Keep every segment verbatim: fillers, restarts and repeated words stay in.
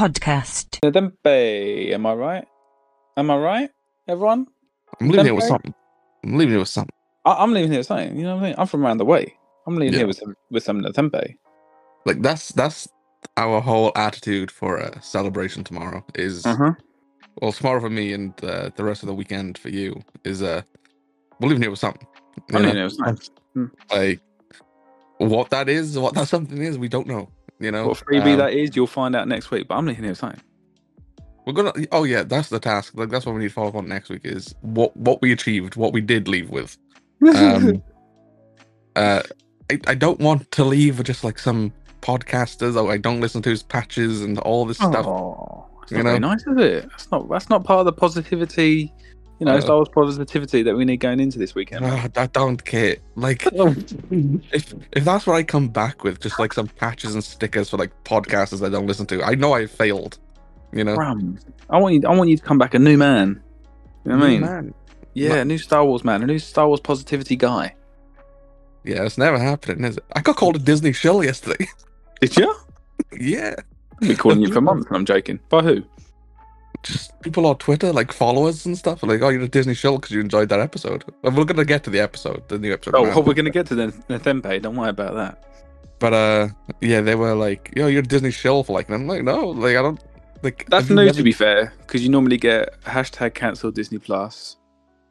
podcast. Dempe, am I right? Am I right, everyone? I'm leaving Dempe? Here with something. I'm leaving here with something. I- I'm leaving here with something. You know what I mean? I'm from around the way. I'm leaving yeah. here with some with some Dempe. Like that's that's our whole attitude for a celebration tomorrow is. Uh-huh. Well, tomorrow for me and uh, the rest of the weekend for you is uh, we're leaving here with something. I'm leaving here with something. Like what that is, what that something is, we don't know. You know, what freebie um, that is, you'll find out next week. But I'm leaving here with something. We're gonna. Oh yeah, that's the task. Like that's what we need to follow up on next week is what what we achieved, what we did leave with. Um, uh, I I don't want to leave with just like some podcasters that I don't listen to his patches and all this oh. stuff. It's not very nice, is it? That's not that's not part of the positivity, you know, uh, Star Wars positivity that we need going into this weekend. Uh, I don't care. Like, if if that's what I come back with, just like some patches and stickers for like podcasters I don't listen to, I know I failed. You know, Ram. I want you. I want you to come back a new man. You know what I mean? Man. Yeah, man. A new Star Wars man, a new Star Wars positivity guy. Yeah, it's never happening, is it? I got called a Disney shill yesterday. Did you? Yeah. I've been calling you for months, and I'm joking. By who? Just people on Twitter, like followers and stuff. Like, oh, you're a Disney shill because you enjoyed that episode. And we're going to get to the episode, the new episode. Oh, well, we're going to get to the Nethempe. Don't worry about that. But, uh, yeah, they were like, yo, you're a Disney shill for like, and I'm like, no, like, I don't, like. That's new, never... to be fair, because you normally get hashtag cancel Disney Plus.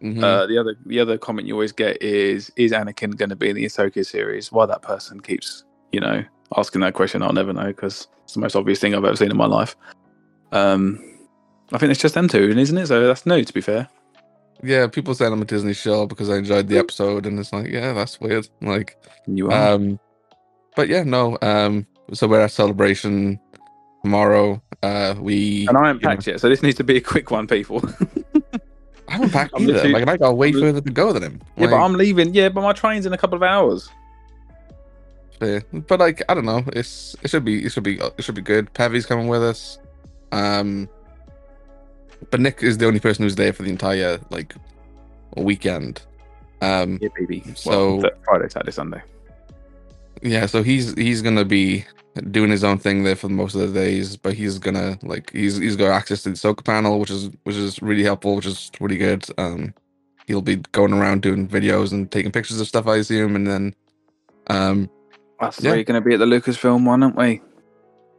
Mm-hmm. Uh, the other the other comment you always get is, is Anakin going to be in the Ahsoka series? Why that person keeps, you know, asking that question, I'll never know, because it's the most obvious thing I've ever seen in my life. Um, I think it's just them two, isn't it? So that's new, to be fair. Yeah, people said I'm a Disney shill because I enjoyed the episode, and it's like, yeah, that's weird. Like, you are. Um, but yeah, no. Um, so we're at Celebration tomorrow. Uh, we and I haven't packed yet, so this needs to be a quick one, people. I haven't packed I'm either. Too, like, I got way I'm further to go than him. Yeah, like, but I'm leaving. Yeah, but my train's in a couple of hours. Yeah. But like I don't know, it's it should be it should be it should be good. Peavy's coming with us, um, but Nick is the only person who's there for the entire like weekend. Um, yeah, baby. So well, Friday, Saturday, Sunday. Yeah, so he's he's gonna be doing his own thing there for most of the days, but he's gonna like he's he's got access to the Ahsoka panel, which is which is really helpful, which is really good. Um, he'll be going around doing videos and taking pictures of stuff, I assume, and then, um. That's yeah. where you're going to be at the Lucasfilm one, aren't we?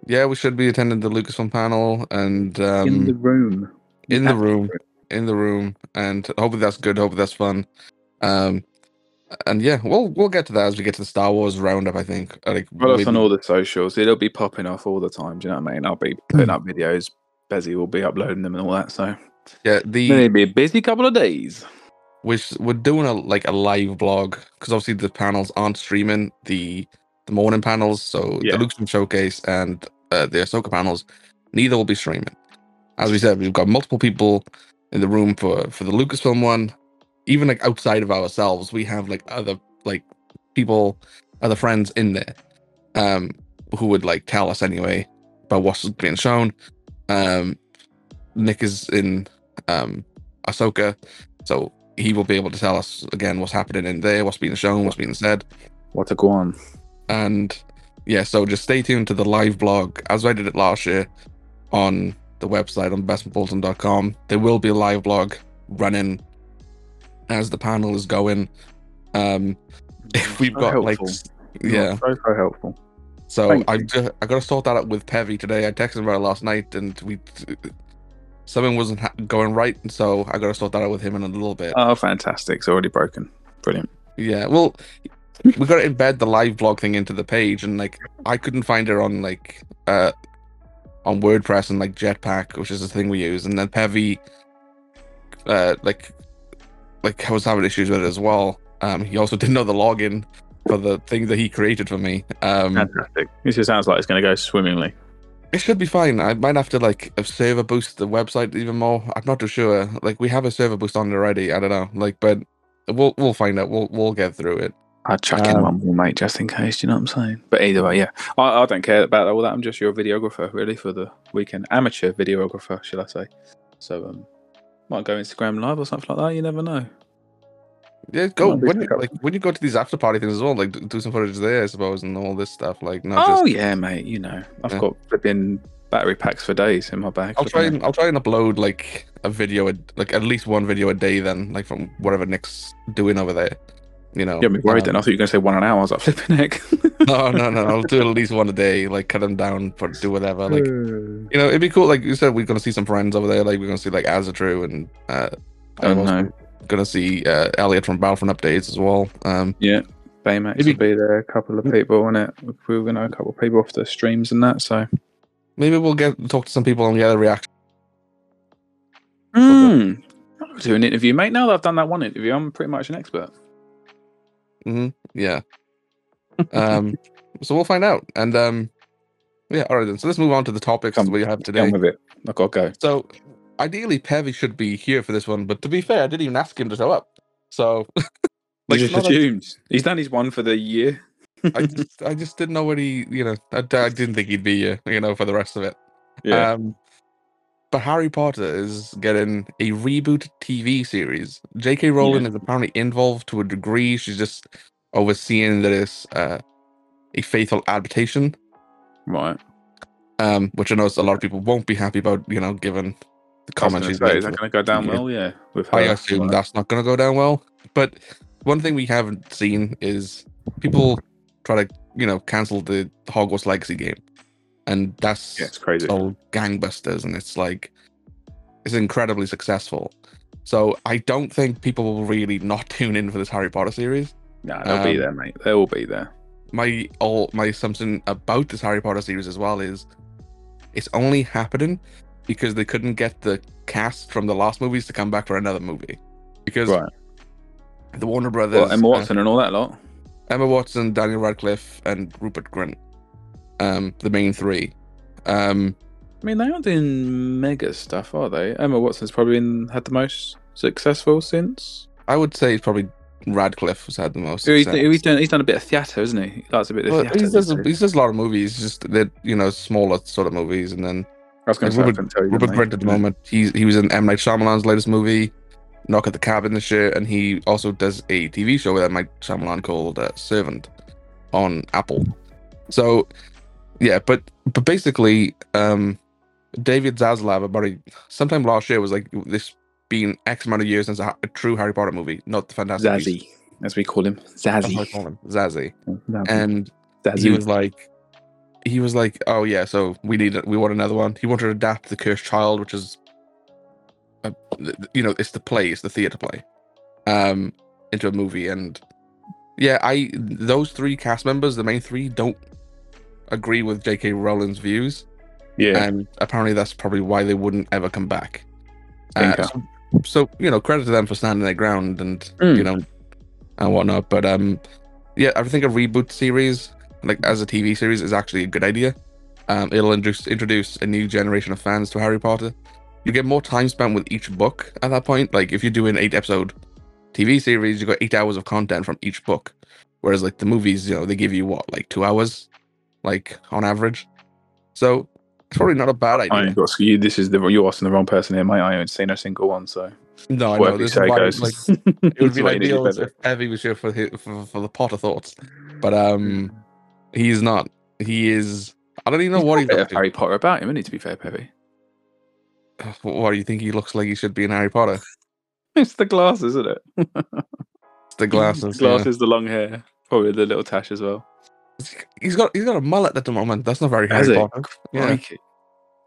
Yeah, we should be attending the Lucasfilm panel and um, in the room, in the room, in the room, and hopefully that's good. Hopefully that's fun. Um, and yeah, we'll we'll get to that as we get to the Star Wars roundup. I think. Like, well, it's on all the socials. It'll be popping off all the time. Do you know what I mean? I'll be putting up videos. Bezzy will be uploading them and all that. So yeah, the it'll be a busy couple of days. Which we're doing a like a live blog because obviously the panels aren't streaming. The morning panels, so yeah. the Lucasfilm Showcase and uh, the Ahsoka panels, neither will be streaming. As we said, we've got multiple people in the room for, for the Lucasfilm one. Even like outside of ourselves, we have like other like people, other friends in there, um, who would like tell us anyway about what's being shown. Um, Nick is in um, Ahsoka, so he will be able to tell us again what's happening in there, what's being shown, what's being said, what to go on. And yeah, so just stay tuned to the live blog as I did it last year on the website on best man bolton dot com. There will be a live blog running as the panel is going. Um, if we've so got helpful. like, yeah, so, so helpful. So I've just, I got to sort that out with Peavy today. I texted him about it last night, and we something wasn't ha- going right, and so I got to sort that out with him in a little bit. Oh, fantastic! It's already broken. Brilliant. Yeah. Well. We got to embed the live blog thing into the page, and like I couldn't find it on like uh on WordPress and like Jetpack, which is the thing we use. And then Peavy, uh, like like I was having issues with it as well. Um, he also didn't know the login for the thing that he created for me. Um, Fantastic! This just sounds like it's going to go swimmingly. It should be fine. I might have to like server boost the website even more. I'm not too sure. Like we have a server boost on already. I don't know. Like, but we'll we'll find out. We'll we'll get through it. I'd chuck um, in one more, mate, just in case, do you know what I'm saying? But either way, yeah. I, I don't care about all that. I'm just your videographer, really, for the weekend. Amateur videographer, shall I say. So, um, might go Instagram Live or something like that. You never know. Yeah, go. When you, like, when you go to these after-party things as well, like, do, do some footage there, I suppose, and all this stuff. Like, not oh, just... yeah, mate, you know. I've yeah. got flipping battery packs for days in my bag. I'll try and I'll try and upload like a video, a, like at least one video a day then, like from whatever Nick's doing over there. You know, yeah, I'm worried um, then. I thought you were going to say one an hour. I was like, flipping heck. no, no, no. I'll do at least one a day. Like, cut them down, for do whatever. Like, you know, it'd be cool. Like you said, we're going to see some friends over there. Like, we're going to see like Asadru and uh, I'm going to see uh, Elliot from Balfour Updates as well. Um, yeah, Baymax maybe, will be there. A couple of people in it. We're going to have a couple of people off the streams and that. So maybe we'll get talk to some people and get their reaction. Mm. I'll do an interview, mate. Now that I've done that one interview, I'm pretty much an expert. Mm-hmm. Yeah. Um, so we'll find out. And um, yeah, all right then. So let's move on to the topics come, that we have today. Come with it. Okay, okay. So ideally, Peavy should be here for this one, but to be fair, I didn't even ask him to show up. So like, just assumed. A... he's done his one for the year. I just, I just didn't know what he, you know, I, I didn't think he'd be here, you know, for the rest of it. Yeah. Um, but Harry Potter is getting a reboot T V series. J K. Rowling yeah. is apparently involved to a degree. She's just overseeing that it's uh, a faithful adaptation. Right. Um, which I know a lot of people won't be happy about, you know, given the comments she's made. Is that going to go down yeah. well? Yeah. With her, I assume right. that's not going to go down well. But one thing we haven't seen is people try to, you know, cancel the Hogwarts Legacy game. And that's yeah, it's crazy. All gangbusters, and it's like it's incredibly successful. So I don't think people will really not tune in for this Harry Potter series. Nah, they'll um, be there, mate. They will be there. My all my assumption about this Harry Potter series as well is it's only happening because they couldn't get the cast from the last movies to come back for another movie because right. the Warner Brothers, well, Emma Watson uh, and all that lot, Emma Watson, Daniel Radcliffe, and Rupert Grint. Um, the main three. Um, I mean, they aren't doing mega stuff, are they? Emma Watson's probably been, had the most successful since. I would say probably Radcliffe has had the most. He's, he's done. He's done a bit of theatre, isn't he? That's a bit of well, theatre. He does, he does a lot of movies, just they're you know smaller sort of movies, and then. I was going like to tell you. Rupert Grint at the moment. He's he was in M Night Shyamalan's latest movie, Knock at the Cabin this year, and he also does a T V show with M Night Shyamalan called uh, Servant on Apple. So. Yeah, but but basically, um, David Zaslav about a, sometime last year was like this being X amount of years since a, a true Harry Potter movie, not the Fantastic Beasts. Zazzy, as we call him, Zazzy. That's what I call him, Zazzy. Zazzy. And Zazzy. he was like, he was like, oh yeah, so we need we want another one. He wanted to adapt The Cursed Child, which is, a, you know, it's the play, it's the theater play, um, into a movie. And yeah, I those three cast members, the main three, don't. Agree with J K. Rowling's views, yeah, and apparently that's probably why they wouldn't ever come back. Uh, so, so you know, credit to them for standing their ground and mm. you know and whatnot. But um, yeah, I think a reboot series like as a T V series is actually a good idea. Um, it'll introduce introduce a new generation of fans to Harry Potter. You get more time spent with each book at that point. Like if you're doing eight episode T V series, you got eight hours of content from each book, whereas like the movies, you know, they give you what like two hours. Like on average, so it's probably not a bad idea. I ain't got, so you, this is the you're asking the wrong person here, mate. I haven't seen a single one, so no, I know. This is why, goes. Like, it would be ideal if Evie was here for, his, for for the Potter thoughts, but um, he's not. He is. I don't even know he's what he's got Harry Potter about him. Isn't he, to be fair, Evie? Why do you think he looks like he should be in Harry Potter? It's the glasses, isn't it? It's the glasses. The glasses, yeah. The long hair, probably the little tash as well. He's got he's got a mullet at the moment. That's not very Harry Potter. Yeah. Like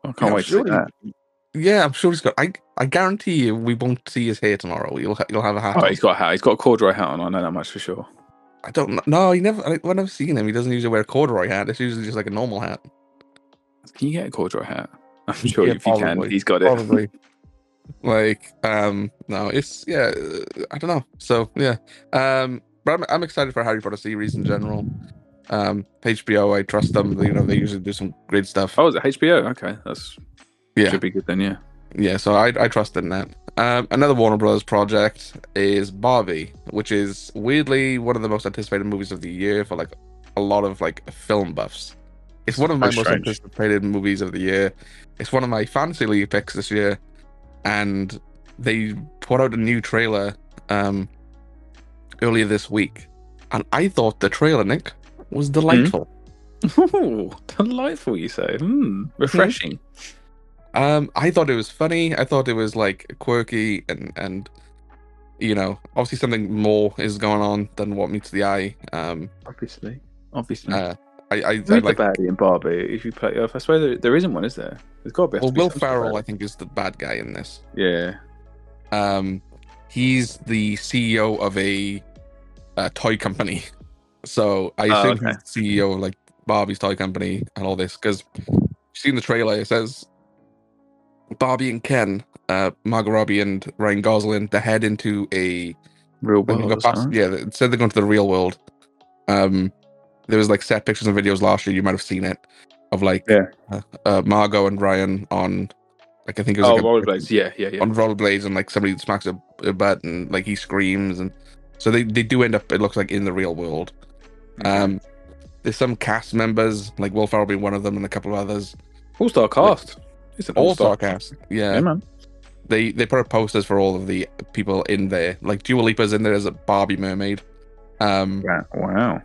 I can't yeah, wait sure to see he, that. Yeah, I'm sure he's got. I I guarantee you, we won't see his hair tomorrow. You'll you'll have a hat. Oh, on. He's got a hat. He's got a corduroy hat on. I know that much for sure. I don't know. He never. I, when I've seen him, he doesn't usually wear a corduroy hat. It's usually just like a normal hat. Can you get a corduroy hat? I'm sure yeah, if probably, you can, he's got it. Probably. Like um, no, it's yeah. I don't know. So yeah, um, but I'm I'm excited for Harry Potter series in general. Um, H B O, I trust them. You know, they usually do some great stuff. Oh, is it H B O? Okay, that's yeah, should be good then. Yeah, yeah. So I I trust in that. Um, another Warner Brothers project is Barbie, which is weirdly one of the most anticipated movies of the year for like a lot of like film buffs. It's one of my that's most strange. anticipated movies of the year. It's one of my fantasy league picks this year, and they put out a new trailer um earlier this week, and I thought the trailer, Nick. was delightful. Mm-hmm. Oh, delightful, you say. Mm, refreshing. Um, I thought it was funny. I thought it was like quirky and, and you know, obviously something more is going on than what meets the eye. Um, obviously, obviously. Uh, I, I, I like the baddie in Barbie. If you play, if I swear there, there isn't one, is there? There's got to be. Well, to be Will Ferrell, I think, is the bad guy in this. Yeah. Um, he's the C E O of a, a toy company, so I oh, think okay. he's the C E O of like Barbie's toy company and all this, because you've seen the trailer. It says Barbie and Ken, uh, Margot Robbie and Ryan Gosling, they head into a real world. Past, yeah, they said they're going to the real world. Um, there was like set pictures and videos last year. You might have seen it of like yeah. uh, uh, Margot and Ryan on like I think it was oh, like rollerblades. Yeah, yeah, yeah. On rollerblades, and like somebody smacks a, a butt and like he screams, and so they they do end up. It looks like in the real world. Mm-hmm. Um, there's some cast members like Will Ferrell being one of them, and a couple of others. All star cast. Like, It's an all-star all cast. Yeah. yeah man. They they put up posters for all of the people in there. Like Dua Lipa's in there as a Barbie mermaid. Um yeah. Wow.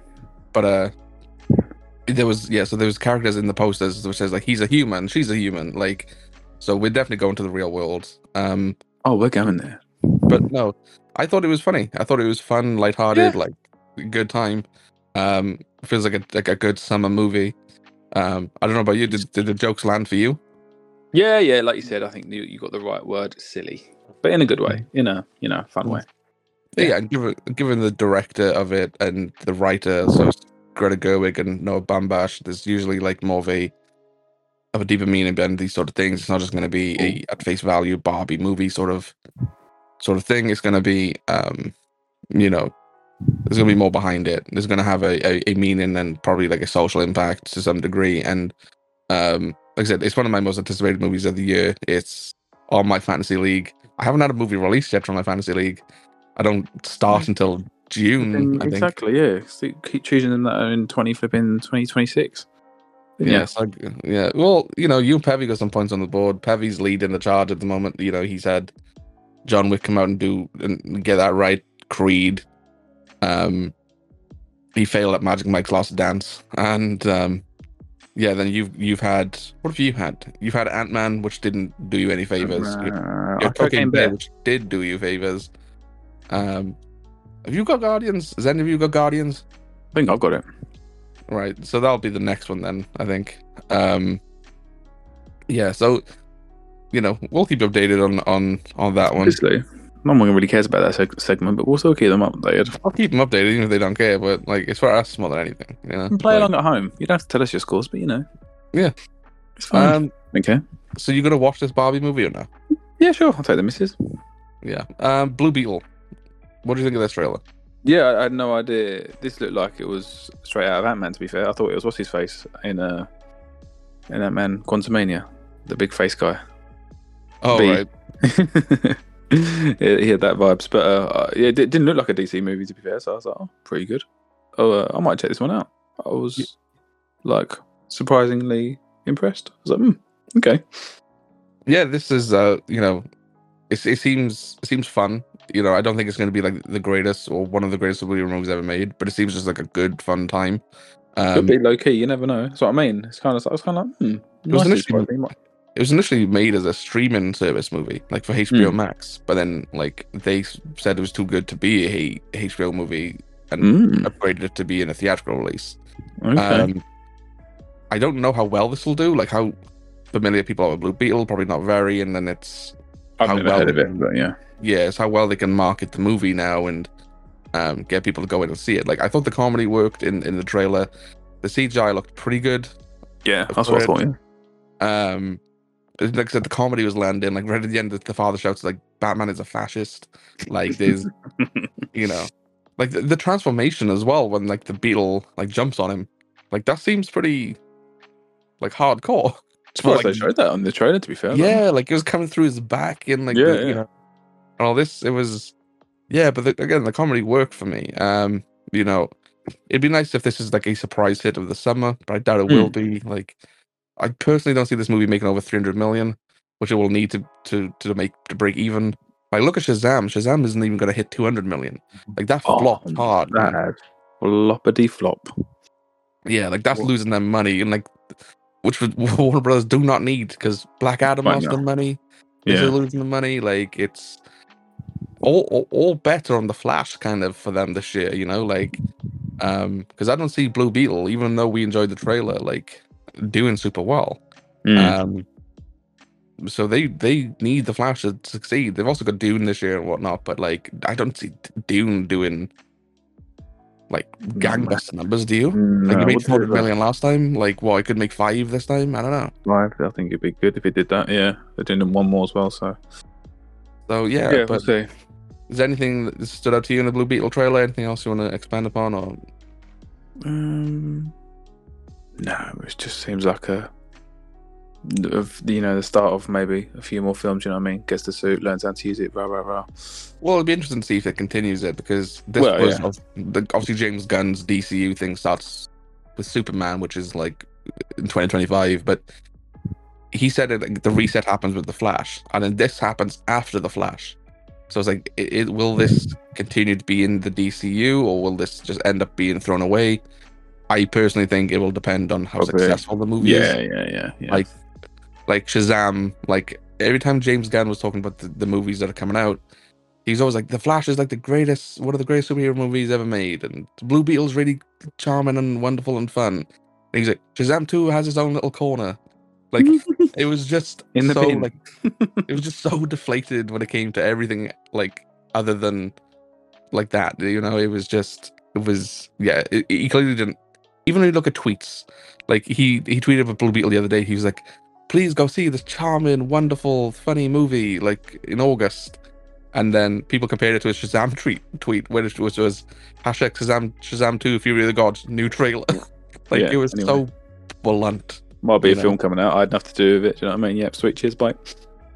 But uh there was yeah, so there was characters in the posters which says like he's a human, she's a human, like so we're definitely going to the real world. Um Oh, we're going there. But no, I thought it was funny. I thought it was fun, lighthearted, yeah. like good time. Um feels like a like a good summer movie. Um I don't know about you. Did did the jokes land for you? Yeah, yeah, like you said, I think you, you got the right word, silly, but in a good way, in a you know fun way. Yeah, yeah given, given the director of it and the writer, so Greta Gerwig and Noah Baumbach, there's usually like more of a of a deeper meaning behind these sort of things. It's not just going to be a at face value Barbie movie sort of sort of thing. It's going to be, um, you know, there's going to be more behind it. It's going to have a, a a meaning and probably like a social impact to some degree, and um. Like I said, it's one of my most anticipated movies of the year. It's on my fantasy league. I haven't had a movie released yet from my fantasy league. I don't start until June. In, I think. Exactly, yeah. So keep choosing them that are in twenty flipping twenty twenty six. Yes, yeah, so, yeah. Well, you know, you and Peavy got some points on the board. Peavy's leading the charge at the moment. You know, he's had John Wick come out and do and get that right. Creed. Um, he failed at Magic Mike's Last Dance, and um. Yeah, then you've you've had what have you had? You've had Ant-Man, which didn't do you any favors. Uh, your your Cocaine Bear, which did do you favors. Um, have you got Guardians? Has any of you got Guardians? I think I've got it. Right, so that'll be the next one then. I think. Um, yeah, so you know we'll keep you updated on on on that one. Obviously, no one really cares about that seg- segment, but we'll still keep them updated. I'll keep them updated even if they don't care, but like it's for us more than anything. You know? Play like, along at home. You don't have to tell us your scores, but you know. Yeah. It's fine. Um, okay. So you're going to watch this Barbie movie or no? Yeah, sure. I'll take the missus. Yeah. Um, Blue Beetle. What do you think of this trailer? Yeah, I, I had no idea. This looked like it was straight out of Ant-Man, to be fair. I thought it was What's-His-Face in, uh, in Ant-Man Quantumania. The big face guy. Oh, B. right. He had that vibes, but uh, yeah, it didn't look like a D C movie to be fair. So I was like, oh, pretty good. Oh, uh, I might check this one out. I was yeah. like surprisingly impressed. I was like, mm, okay, yeah, this is uh, you know, it, it seems it seems fun. You know, I don't think it's going to be like the greatest or one of the greatest superhero movies ever made, but it seems just like a good fun time. Um, Could be low key. You never know. That's what I mean. It's kind of I was kind of like, hmm, it was nice initially. It was initially made as a streaming service movie, like for H B O mm. Max, but then like they said it was too good to be a H B O movie and mm. upgraded it to be in a theatrical release. Okay. Um, I don't know how well this will do, like how familiar people are with Blue Beetle, probably not very, and then it's I've how never well heard of it, but yeah. Yeah, it's how well they can market the movie now and um, get people to go in and see it. Like I thought the comedy worked in, in the trailer. The C G I looked pretty good. Yeah, that's what I thought. Yeah. Um Like I said, the comedy was landing. Like right at the end, the father shouts like, "Batman is a fascist." Like there's, you know, like the, the transformation as well when like the beetle like jumps on him. Like that seems pretty, like hardcore. It's well, like, they showed that on the trailer. To be fair, yeah, though. Like it was coming through his back and like yeah, the, you yeah. know, and all this. It was, yeah, but the, again, the comedy worked for me. Um, you know, it'd be nice if this is like a surprise hit of the summer, but I doubt it mm. will be. Like. I personally don't see this movie making over three hundred million, which it will need to to to make to break even. Like look at Shazam. Shazam isn't even going to hit two hundred million. Like that flopped oh, hard. That floppity flop. Yeah, like that's well, losing them money, and like which Warner Brothers do not need because Black Adam lost no. the money. Yeah. They're losing the money. Like it's all, all all better on the Flash kind of for them this year, you know, like um because I don't see Blue Beetle, even though we enjoyed the trailer, like doing super well. Mm. Um so they they need the Flash to succeed. They've also got Dune this year and whatnot, but like I don't see Dune doing like gangbuster numbers, do you? No, like you made four million last time. Like, well, I could make five this time. I don't know. Five. I think it'd be good if it did that. Yeah, they're doing them one more as well. So, so yeah. yeah but we'll see. Is there anything that stood out to you in the Blue Beetle trailer? Anything else you want to expand upon? Or um, no, it just seems like a, of you know, the start of maybe a few more films. You know what I mean? Gets the suit, learns how to use it. Blah blah blah. Well, it'll be interesting to see if it continues it because this well, was yeah. the, obviously James Gunn's D C U thing starts with Superman, which is like in twenty twenty-five. But he said it, like, the reset happens with the Flash, and then this happens after the Flash. So it's like, it, it, will this continue to be in the D C U, or will this just end up being thrown away? I personally think it will depend on how Probably. successful the movie yeah, is. Yeah, yeah, yeah. Like, like Shazam. Like every time James Gunn was talking about the, the movies that are coming out, he's always like, "The Flash is like the greatest, one of the greatest superhero movies ever made," and Blue Beetle's really charming and wonderful and fun. And he's like, "Shazam two has his own little corner." Like it was just in the so bin. like it was just so deflated when it came to everything like other than like that. You know, it was just it was yeah. It, it, he clearly didn't even when you look at tweets. Like he he tweeted about Blue Beetle the other day. He was like, "Please go see this charming, wonderful, funny movie like in August." And then people compared it to a Shazam tweet, tweet which was, was hashtag Shazam, Shazam two, Fury of the Gods, new trailer. like, yeah, it was anyway. so blunt. Might be a know? film coming out. I'd have to do with it. Do you know what I mean? Yep, sweet. Cheers, bye.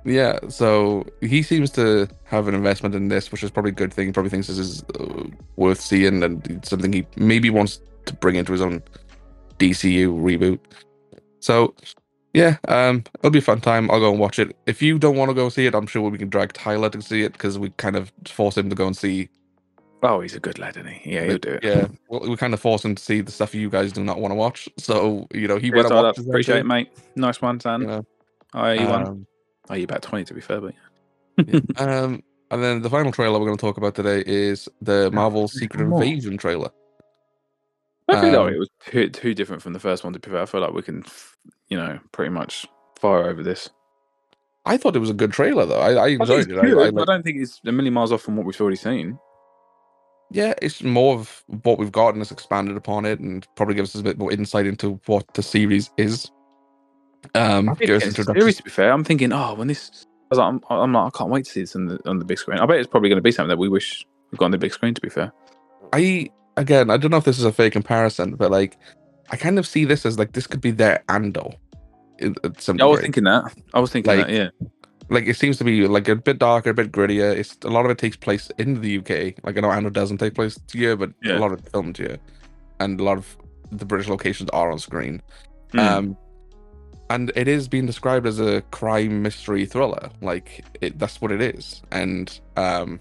Yeah, so he seems to have an investment in this, which is probably a good thing. He probably thinks this is uh, worth seeing and it's something he maybe wants to bring into his own D C U reboot. So... yeah, um, it'll be a fun time. I'll go and watch it. If you don't want to go see it, I'm sure we can drag Tyler to see it because we kind of force him to go and see. Oh, he's a good lad, isn't he? Yeah, he'll do it. Yeah, well, we kind of force him to see the stuff you guys do not want to watch. So, you know, he Here's went and watched it. Appreciate it, mate. Nice one, Dan. You know, I owe you um, one. I owe you about twenty, to be fair, but yeah. yeah. Um, and then the final trailer we're going to talk about today is the Marvel Secret Invasion trailer. I feel um, like it was too, too different from the first one, to be fair. I feel like we can... you know, pretty much fire over this. I thought it was a good trailer, though. I, I enjoyed I it. I, I, like... I don't think it's a million miles off from what we've already seen. Yeah, it's more of what we've got and it's expanded upon it and probably gives us a bit more insight into what the series is. Um, I think it's series, to be fair. I'm thinking, oh, when this... I was like, I'm, I'm like, I can't wait to see this on the, on the big screen. I bet it's probably going to be something that we wish we've got on the big screen, to be fair. I, again, I don't know if this is a fair comparison, but like, I kind of see this as like, this could be their Andor. Some I was thinking that. I was thinking like, that, yeah. Like, it seems to be like a bit darker, a bit grittier. It's a lot of it takes place in the U K. Like, I know Andor doesn't take place here, but yeah. a lot of it's filmed here. And a lot of the British locations are on screen. Mm. Um, and it is being described as a crime mystery thriller. Like, it, that's what it is. And um,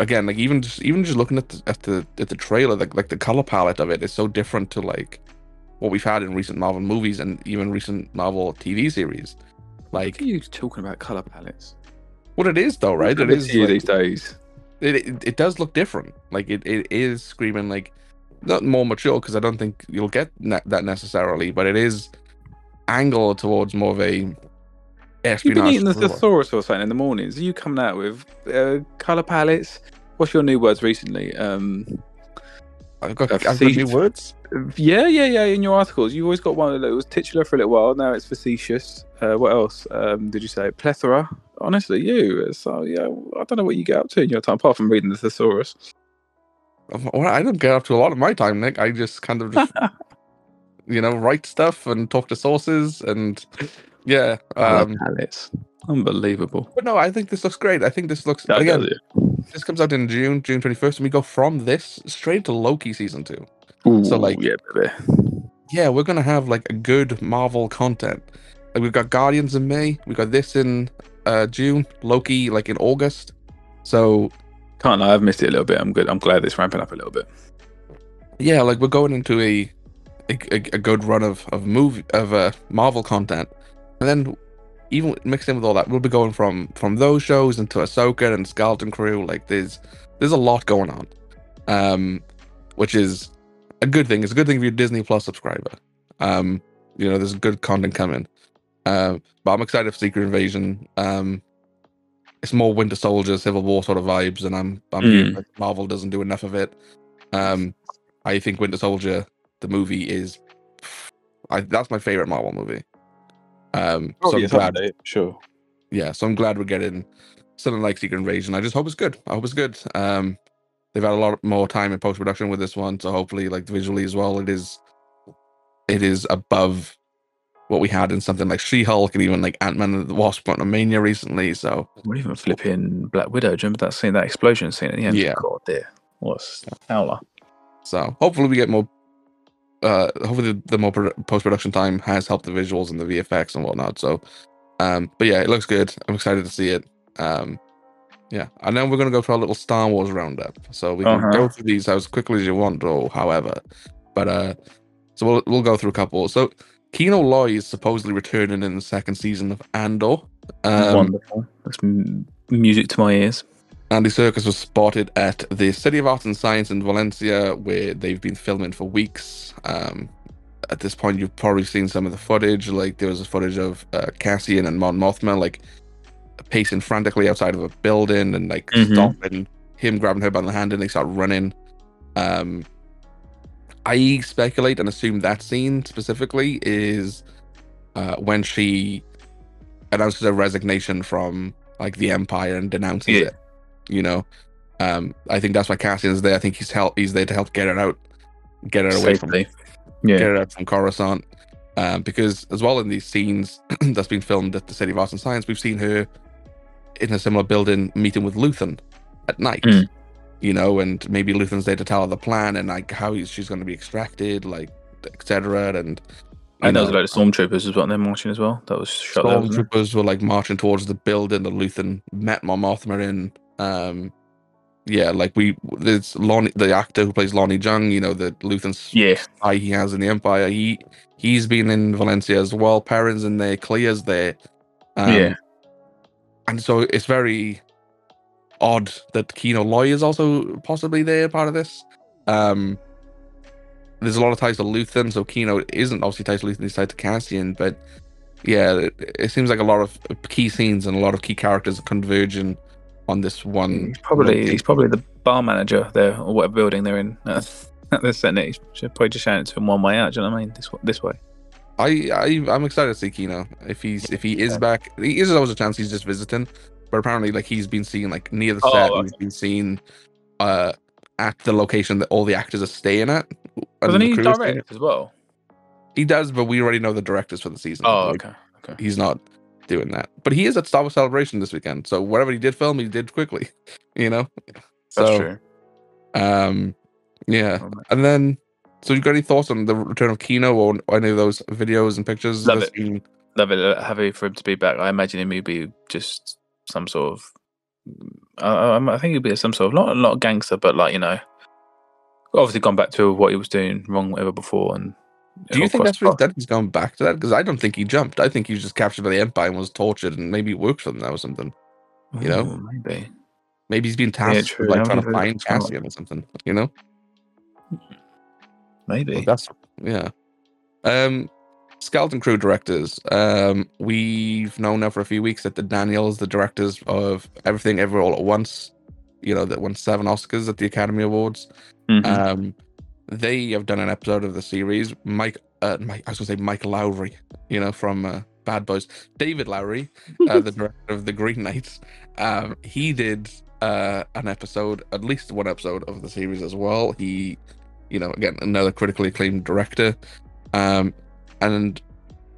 again, like, even just even just looking at the, at the at the trailer, like, like the color palette of it is so different to like what we've had in recent Marvel movies and even recent Marvel T V series. Like, what are you talking about color palettes? What it is though, right? It is like, these days. It, it it does look different. Like it, it is screaming like not more mature because I don't think you'll get ne- that necessarily, but it is angled towards more of a espionage. You've been eating the thesaurus or something in the mornings. Are you coming out with uh, color palettes? What's your new words recently? Um, I've got, I've got new words. Yeah, yeah, yeah. In your articles, you always got one that was titular for a little while. Now it's facetious. Uh, what else um, did you say? Plethora. Honestly, you. So yeah, I don't know what you get up to in your time apart from reading the thesaurus. Well, I don't get up to a lot of my time, Nick. I just kind of, just, you know, write stuff and talk to sources and yeah. Um, Unbelievable. But no, I think this looks great. I think this looks that again. This comes out in June, June twenty-first, and we go from this straight to Loki season two. Ooh, so like, yeah, baby. yeah, we're gonna have like a good Marvel content. Like we've got Guardians in May, we got this in uh, June, Loki like in August. So can't lie, I've missed it a little bit. I'm good. I'm glad it's ramping up a little bit. Yeah, like we're going into a a, a, a good run of of movie of uh, Marvel content, and then even mixed in with all that, we'll be going from from those shows into Ahsoka and Skeleton Crew. Like there's there's a lot going on, um, which is a good thing. It's a good thing if you're a Disney Plus subscriber. Um, you know, there's good content coming. Uh, but I'm excited for Secret Invasion. Um, it's more Winter Soldier, Civil War sort of vibes, and I'm I'm mm. like Marvel doesn't do enough of it. Um, I think Winter Soldier, the movie, is I, that's my favorite Marvel movie. Um, oh, so yes, I'm glad, it, sure. Yeah, so I'm glad we're getting something like Secret Invasion. I just hope it's good. I hope it's good. Um, they've had a lot more time in post production with this one, so hopefully, like visually as well, it is it is above what we had in something like She-Hulk and even like Ant-Man and the Wasp on Mania recently. So we're even flipping Black Widow. Do you remember that scene, that explosion scene at the end? Yeah. God dear. What a howler. So hopefully we get more. Uh, hopefully the, the more pro- post-production time has helped the visuals and the V F X and whatnot. So, um, but yeah, it looks good. I'm excited to see it. Um, yeah, and then we're gonna go for a little Star Wars roundup. So we can uh-huh. go through these as quickly as you want, or however. But uh, so we'll we'll go through a couple. So Kino Loy is supposedly returning in the second season of Andor. Um, Wonderful. That's m- music to my ears. Andy Serkis was spotted at the City of Arts and Science in Valencia, where they've been filming for weeks. Um, at this point, you've probably seen some of the footage. Like there was a footage of uh, Cassian and Mon Mothma like pacing frantically outside of a building and like mm-hmm. stopping him, grabbing her by the hand, and they start running. Um, I speculate and assume that scene specifically is uh, when she announces her resignation from like the Empire and denounces yeah. it. You know, um, I think that's why Cassian's there. I think he's help. He's there to help get it out, get it away Safely. from, yeah. get it out from Coruscant. Um, because as well in these scenes that's been filmed at the City of Arts and Science, we've seen her in a similar building meeting with Luthen at night. Mm. You know, and maybe Luthen's there to tell her the plan and like how he's, she's going to be extracted, like et cetera. And and there was a lot of stormtroopers as well. They're marching as well. That was shot stormtroopers there, were like marching towards the building that Luthen met Mon Mothma in. Um, yeah, like we, there's Lonnie, the actor who plays Lonnie Jung, you know, the Luthen's yeah. eye he has in the Empire. He, he's been in Valencia as well. Perrin's in there, Clea's there. Um, yeah. And so it's very odd that Kino Loy is also possibly there, part of this. Um, there's a lot of ties to Luthen, so Kino isn't obviously tied to Luthen, he's tied to Cassian, but yeah, it, it seems like a lot of key scenes and a lot of key characters are converging on this one. He's probably movie. he's probably the bar manager there, or whatever building they're in at this Senate. He should probably just shout it to him one way out. Do you know what I mean? This this way. I, I I'm excited to see Kino. If he's if he is back, he is always a chance he's just visiting. But apparently, like he's been seen like near the oh, set. Okay. He's been seen uh, at the location that all the actors are staying at. But then he directs as well. He does, but we already know the directors for the season. Oh, like, okay, okay. He's not doing that, but he is at Star Wars Celebration this weekend, so whatever he did film, he did quickly, you know. So, that's true. Um, yeah, oh, and then so you got any thoughts on the return of Kino or, or any of those videos and pictures? Love it, been... love it. Happy for him to be back. I imagine him would be just some sort of. Uh, I think he'd be some sort of not not gangster, but like you know, obviously gone back to what he was doing wrong, whatever before, and. Do you think that's what he's done? He's gone back to that? Because I don't think he jumped. I think he was just captured by the Empire and was tortured and maybe worked for them now or something. You know? Ooh, maybe. Maybe he's been tasked with yeah, like, trying to find Cassian like... or something, you know? Maybe. Well, that's yeah. Um, Skeleton Crew directors. Um, we've known now for a few weeks that the Daniels, the directors of Everything Ever All at Once, you know, that won seven Oscars at the Academy Awards. Mm-hmm. Um They have done an episode of the series. Mike, uh, Mike I was going to say Mike Lowry, you know, from uh, Bad Boys. David Lowry, uh, the director of The Green Knights, um, he did uh, an episode, at least one episode of the series as well. He, you know, again, another critically acclaimed director. Um, and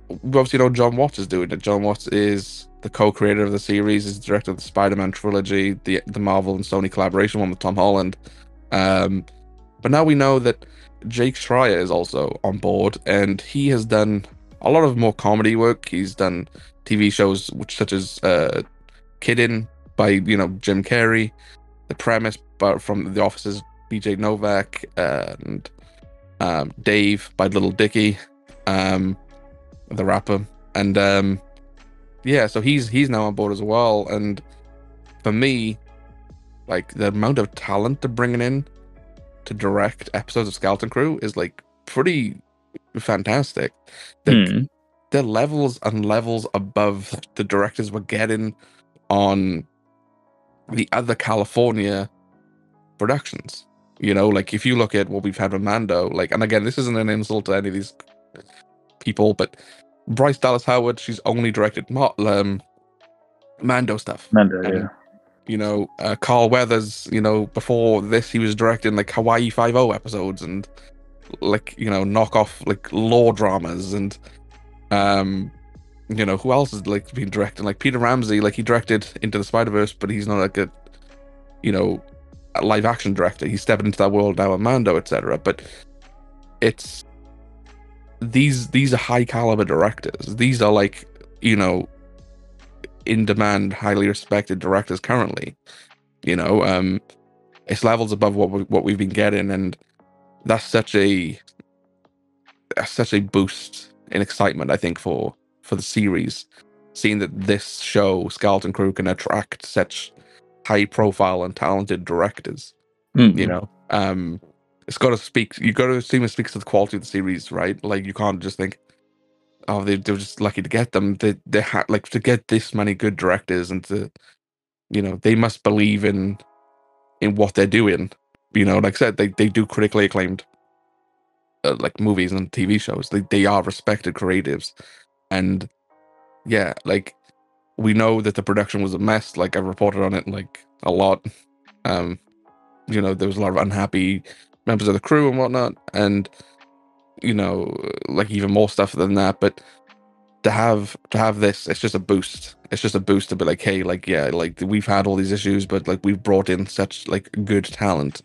we obviously know John Watts is doing it. John Watts is the co-creator of the series, is the director of the Spider-Man trilogy, the, the Marvel and Sony collaboration one with Tom Holland. Um... But now we know that Jake Schreier is also on board, and he has done a lot of more comedy work. He's done T V shows which, such as uh, Kiddin by you know Jim Carrey, The Premise by, from The Office's B J Novak, uh, and um, Dave by Little Dicky, um, the rapper, and um, yeah, so he's he's now on board as well. And for me, like, the amount of talent they're bringing in to direct episodes of Skeleton Crew is like pretty fantastic. The, mm. the levels and levels above the directors were getting on the other California productions. You know, like, if you look at what we've had with Mando, like, and again, this isn't an insult to any of these people, but Bryce Dallas Howard, she's only directed um, Mando stuff. Mando, and, yeah. You know, uh, Carl Weathers, you know, before this, he was directing, like, Hawaii Five-O episodes and, like, you know, knockoff, like, law dramas and, um, you know, who else has, like, been directing? Like, Peter Ramsey, like, he directed Into the Spider-Verse, but he's not, like, a, you know, live action director. He's stepping into that world now, Mando, et cetera. But it's these these are high caliber directors. These are, like, you know, in demand, highly respected directors currently. You know, um, it's levels above what we, what we've been getting, and that's such a that's such a boost in excitement, I think, for for the series. Seeing that this show, Skeleton Crew, can attract such high-profile and talented directors, mm. you know, um, it's got to speak. You got to assume it speaks to the quality of the series, right? Like, you can't just think, oh, they, they were just lucky to get them. They, they ha- like to get this many good directors, and to, you know, they must believe in in what they're doing. You know, like I said, they they do critically acclaimed uh, like movies and T V shows. They they are respected creatives, and yeah, like. We know that the production was a mess. Like, I reported on it, like, a lot. Um, you know, there was a lot of unhappy members of the crew and whatnot. And, you know, like, even more stuff than that. But to have to have this, it's just a boost. It's just a boost to be like, hey, like, yeah, like, we've had all these issues, but, like, we've brought in such, like, good talent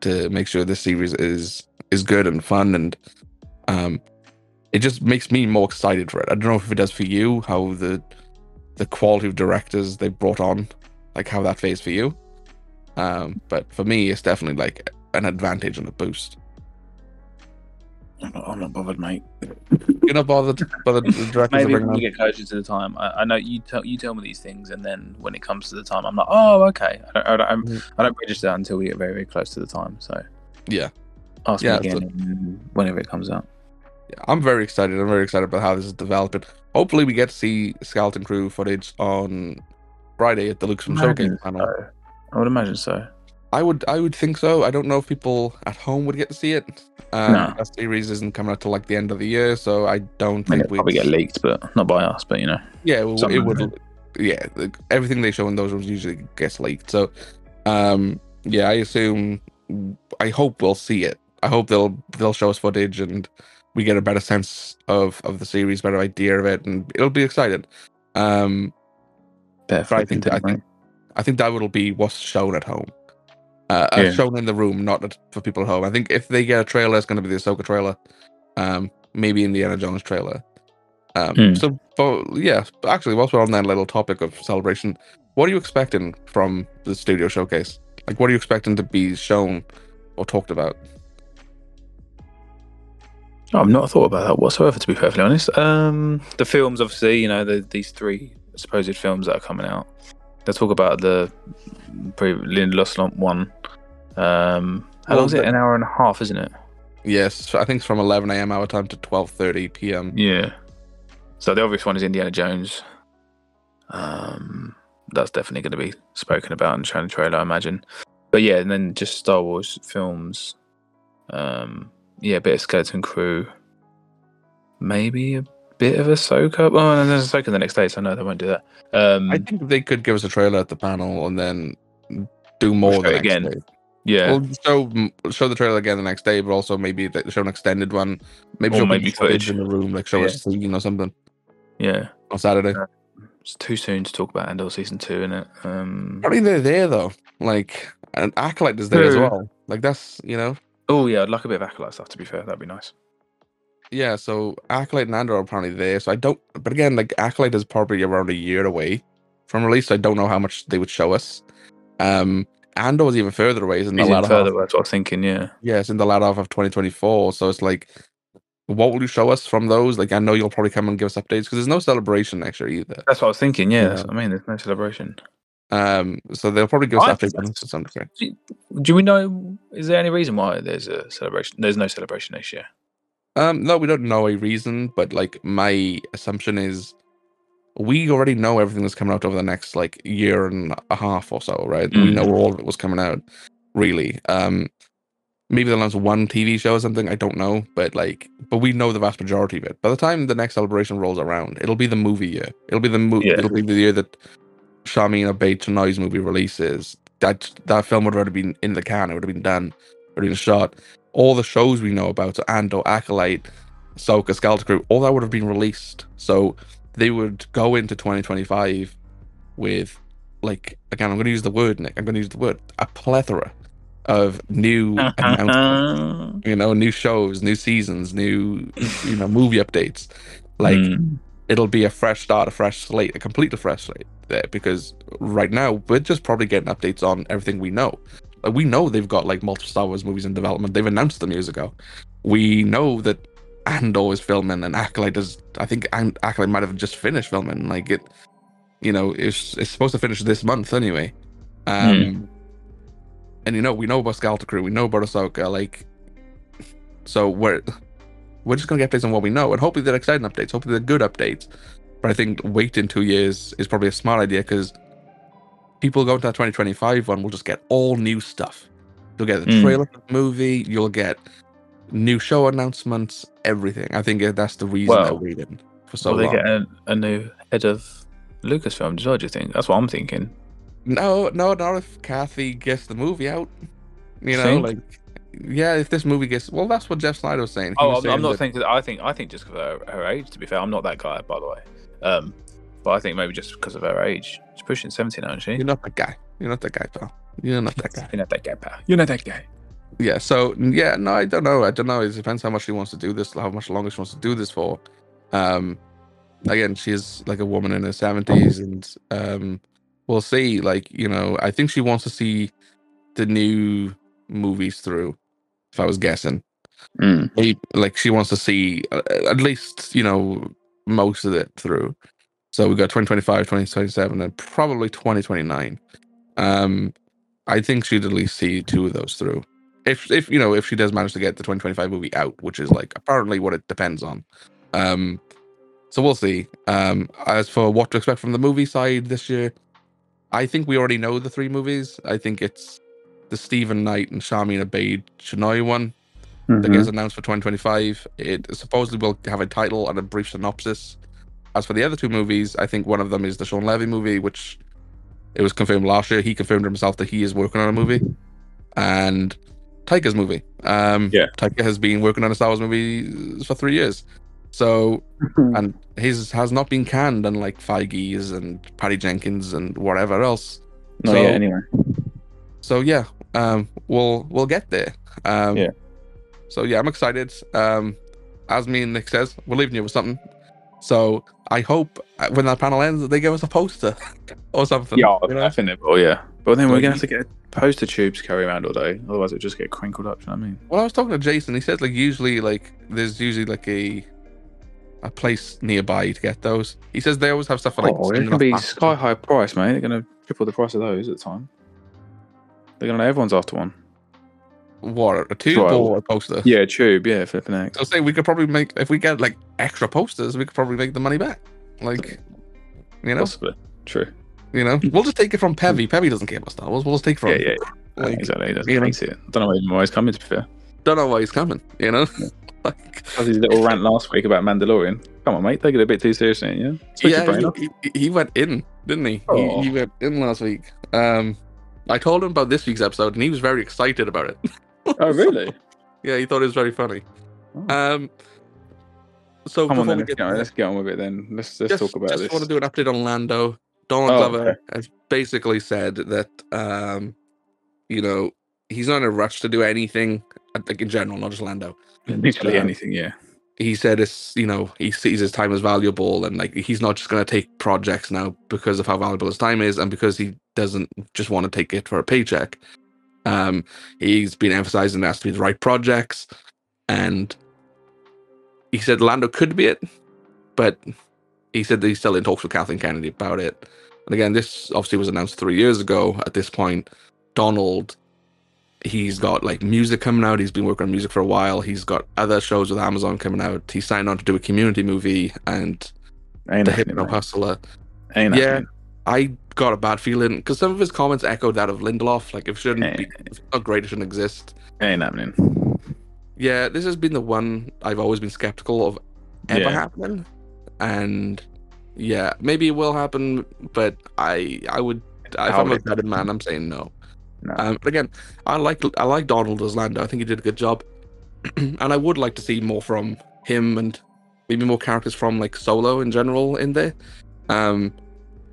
to make sure this series is is good and fun. And um, it just makes me more excited for it. I don't know if it does for you, how the... the quality of directors they brought on, like, how that fares for you, um, but for me, it's definitely like an advantage and a boost. I'm not, I'm not bothered, mate. You're not bothered by the directors. Maybe when you get closer to the time, I, I know you tell you tell me these things, and then when it comes to the time, I'm like, oh, okay. I don't, I don't, I'm, I don't register that until we get very, very close to the time. So yeah, ask yeah, me again a... whenever it comes out. I'm very excited. I'm very excited about how this is developing. Hopefully, we get to see Skeleton Crew footage on Friday at the Lucasfilm Showcase panel. So. I would imagine so. I would, I would think so. I don't know if people at home would get to see it. Um, no. That series isn't coming out till like the end of the year, so I don't think we probably get leaked, but not by us. But you know, yeah, well, it would. Like yeah, like, everything they show in those rooms usually gets leaked. So, um, yeah, I assume. I hope we'll see it. I hope they'll they'll show us footage and. We get a better sense of, of the series, better idea of it, and it'll be exciting. Um, but I think that, I think I think that will be what's shown at home, uh, yeah. uh, shown in the room, not at, for people at home. I think if they get a trailer, it's going to be the Ahsoka trailer, um, maybe Indiana Jones trailer. Um, mm. So, for, yeah, actually, whilst we're on that little topic of celebration, what are you expecting from the studio showcase? Like, what are you expecting to be shown or talked about? Oh, I've not thought about that whatsoever, to be perfectly honest. Um, the films, obviously, you know, the, these three supposed films that are coming out. They'll talk about the Lindelof one. Um, how long is it? An hour and a half, isn't it? Yes, I think it's from eleven a.m. our time to twelve thirty p.m. Yeah. So the obvious one is Indiana Jones. Um, that's definitely going to be spoken about in the trailer, I imagine. But yeah, and then just Star Wars films. Um... Yeah, a bit of Skeleton Crew. Maybe a bit of Ahsoka. Oh, and there's Ahsoka the next day, so no, they won't do that. Um, I think they could give us a trailer at the panel and then do more we'll the next again. Day. Yeah. We'll show, show the trailer again the next day, but also maybe show an extended one. Maybe or show maybe footage in the room, like show yeah. us scene or something. Yeah. On Saturday. Uh, it's too soon to talk about Andor Season two, isn't it? Um, I mean, they're there, though. Like, an Acolyte is there yeah. as well. Like, that's, you know... Oh, yeah, I'd like a bit of Acolyte stuff, to be fair. That'd be nice. Yeah, so Acolyte and Andor are apparently there. So I don't... But again, like, Acolyte is probably around a year away from release. So I don't know how much they would show us. Um, Andor was even further away. Isn't even further away, that's what I was thinking, yeah. Yeah, it's in the latter half of twenty twenty-four, so it's like, what will you show us from those? Like, I know you'll probably come and give us updates, because there's no celebration next year either. That's what I was thinking, yeah. yeah. That's what I mean, there's no celebration. Um, so they'll probably give us I updates to some degree. Do, do we know, is there any reason why there's a celebration? There's no celebration next year? Um, no, we don't know a reason, but, like, my assumption is we already know everything that's coming out over the next, like, year and a half or so, right? Mm. We know all of it was coming out, really. Um, maybe they'll announce one T V show or something, I don't know, but, like, but we know the vast majority of it. By the time the next celebration rolls around, it'll be the movie year. It'll be the mo- yeah. It'll be the year that Sharmeen Abed Chenoi's movie releases. That that film would have already been in the can. It would have been done. It would have been shot. All the shows we know about, so Andor, Acolyte, Ahsoka, Skeleton Crew, all that would have been released. So they would go into twenty twenty-five with, like, again, I'm going to use the word, Nick. I'm going to use the word, a plethora of new announcements, you know, new shows, new seasons, new, you know, movie updates. Like, mm. it'll be a fresh start, a fresh slate, a complete fresh slate there, because right now we're just probably getting updates on everything we know. Like, we know they've got, like, multiple Star Wars movies in development. They've announced them years ago. We know that Andor is filming, and Acolyte does. I think Acolyte might have just finished filming. Like, it, you know, it's, it's supposed to finish this month anyway. Um, mm. And, you know, we know about Skeleton Crew. We know about Ahsoka. Like, so we're we're just gonna get updates on what we know, and hopefully they're exciting updates. Hopefully they're good updates. But I think waiting two years is probably a smart idea, because people going to that twenty twenty-five one will just get all new stuff. You'll get the trailer mm. for the movie. You'll get new show announcements. Everything. I think that's the reason well, they're waiting for so long. Will they get a, a new head of Lucasfilm as well, do you think? That's what I'm thinking. No, no, not if Kathy gets the movie out. You know, think? like yeah, if this movie gets well, that's what Jeff Snyder was saying. He oh, was I'm, saying I'm not that, thinking. I think I think just because of her, her age. To be fair, I'm not that guy, by the way. Um, but I think maybe just because of her age. She's pushing seventy now, isn't she? You're not that guy. You're not that guy, pal. You're not that guy. You're not that guy, pal. You're not that guy. Yeah, so, yeah, no, I don't know. I don't know. It depends how much she wants to do this, how much longer she wants to do this for. Um, again, she's like a woman in her seventies, and um, we'll see. Like, you know, I think she wants to see the new movies through, if I was guessing. Mm. Like, she wants to see uh, at least, you know, most of it through. So we've got twenty twenty-five, twenty twenty-seven, and probably twenty twenty-nine. Um, I think she'd at least see two of those through. If, if you know, if she does manage to get the twenty twenty-five movie out, which is, like, apparently what it depends on. Um, so we'll see. Um, as for what to expect from the movie side this year, I think we already know the three movies. I think it's the Stephen Knight and Sharmeen Abed Chenoy one mm-hmm. that gets announced for twenty twenty-five. It supposedly will have a title and a brief synopsis. As for the other two movies, I think one of them is the Sean Levy movie, which it was confirmed last year. He confirmed himself that he is working on a movie. And Taika's movie. Um, yeah. Taika has been working on a Star Wars movie for three years. So, and his has not been canned, unlike Feige's and Patty Jenkins and whatever else. Not so, yet, anyway. So, yeah, um, we'll we'll get there. Um, yeah. So, yeah, I'm excited. Um, as me and Nick says, we're leaving you with something. So I hope when that panel ends that they give us a poster or something. Yeah, you know? I think they will, yeah. But then we're going to have to get poster tubes carry around all day. Otherwise it'll just get crinkled up, do you know what I mean? Well, I was talking to Jason. He said, like, usually, like, there's usually, like, a a place nearby to get those. He says they always have stuff for, like... Oh, it's going to be sky-high price, mate. They're going to triple the price of those at the time. They're going to know everyone's after one. What, a tube right. or a poster? Yeah, a tube, yeah, flipping eggs. I was saying, we could probably make, if we get, like, extra posters, we could probably make the money back. Like, you know? Possibly. True. You know? We'll just take it from Peavy. Peavy doesn't care about Star Wars. We'll just take it from... Yeah, yeah. yeah. Like, exactly. He doesn't you know? see it. Don't know even why he's coming, to be fair. Don't know why he's coming, you know? Yeah. Like, that was his little rant last week about Mandalorian. Come on, mate. Take it a bit too seriously, yeah? Switch yeah, your brain he, he, he went in, didn't he? Oh. he? He went in last week. Um, I told him about this week's episode, and he was very excited about it. Oh, really? Yeah, he thought it was very funny. Oh. Um, so Come on, then, let's, get, on, let's get on with it then. Let's, let's just, talk about just this. I just want to do an update on Lando. Donald oh, Glover okay. has basically said that, um, you know, he's not in a rush to do anything, like, in general, not just Lando. Literally um, anything, yeah. he said it's, you know, he sees his time as valuable, and like he's not just going to take projects now because of how valuable his time is, and because he doesn't just want to take it for a paycheck. Um, he's been emphasizing there has to be the right projects, and he said Lando could be it, but he said that he's still in talks with Kathleen Kennedy about it. And again, this obviously was announced three years ago. At this point, Donald, he's got like music coming out. He's been working on music for a while. He's got other shows with Amazon coming out. He signed on to do a Community movie and Ain't The Hypno Hustler. Ain't yeah, I got a bad feeling because some of his comments echoed that of Lindelof. Like, it shouldn't Ain't. be, it's not great, it shouldn't exist. Ain't happening. Yeah, this has been the one I've always been skeptical of ever yeah. happening. And yeah, maybe it will happen, but I, I would, if I'm a betting man, I'm saying no. No. Um, but again, I like I like Donald as Lando. I think he did a good job, and I would like to see more from him, and maybe more characters from like Solo in general in there. Um,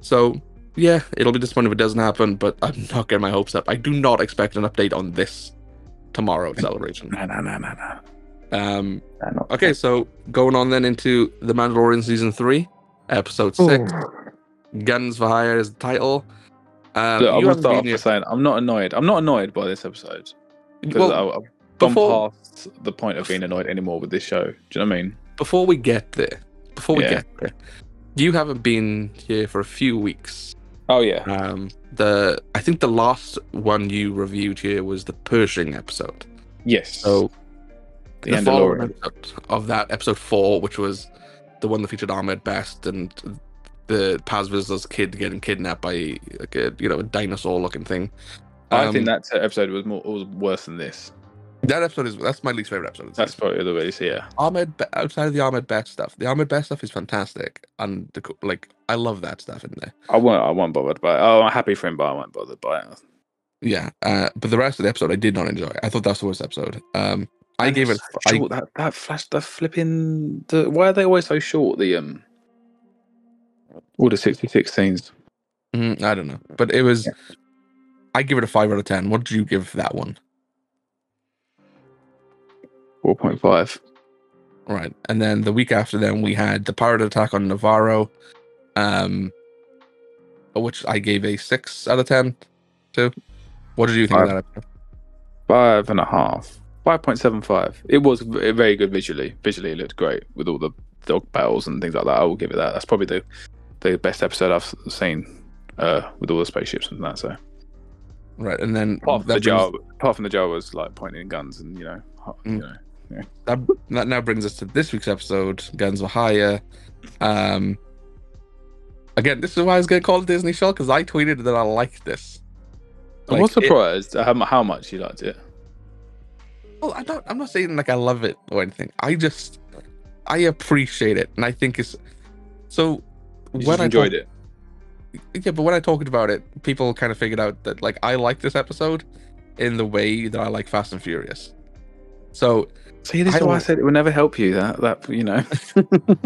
so yeah, it'll be disappointing if it doesn't happen, but I'm not getting my hopes up. I do not expect an update on this tomorrow celebration. No, no, no, no, no. Um, no, okay, so going on then into The Mandalorian season three, episode six, Ooh. Guns for Hire is the title. Um, Look, I'm, start off by saying, I'm not annoyed. I'm not annoyed by this episode. Because well, I've gone before, past the point of being annoyed anymore with this show. Do you know what I mean? Before we get there, before we yeah. get there, you haven't been here for a few weeks. Oh yeah. Um, the I think the last one you reviewed here was the Pershing episode. Yes. So the, the follow-up episode of that, episode four, which was the one that featured Ahmed Best and the Paz Vizsla's kid getting kidnapped by like a you know a dinosaur looking thing. Um, I think that episode was more was worse than this. That episode is that's my least favorite episode. That's season. Probably the worst. Yeah. Ahmed outside of the Ahmed Best stuff, the Ahmed Best stuff is fantastic, and the, like I love that stuff in there. I won't. I won't bothered by it. Oh, I'm happy for him, but I won't bothered by it. Yeah, uh, but the rest of the episode I did not enjoy. I thought that was the worst episode. Um, I and gave it so I, short, that that flash the flipping. The, why are they always so short? The um. All the sixty-six scenes. Mm, I don't know. But it was... Yeah. I give it a five out of ten. What did you give that one? four point five. Right. And then the week after then, we had the pirate attack on Navarro, um, which I gave a six out of ten to. What did you think five, of that episode? Five and a half. five point seven five. It was very good visually. Visually, it looked great with all the dog battles and things like that. I will give it that. That's probably the... the best episode I've seen uh, with all the spaceships and that. So, right, and then apart from the Jawa, brings... apart from the Jawas like pointing guns and you know, you mm. know, yeah. that, that now brings us to this week's episode. Guns were higher. Um, again, this is why I was going to call it Disney Show because I tweeted that I liked this. Like, I was surprised it... how, how much you liked it. Well, I don't. I'm not saying like I love it or anything. I just I appreciate it, and I think it's so. You when I enjoyed talk- it. Yeah, but when I talked about it, people kind of figured out that like I like this episode in the way that I like Fast and Furious. So see, this I, is why I said it will never help you. That that you know,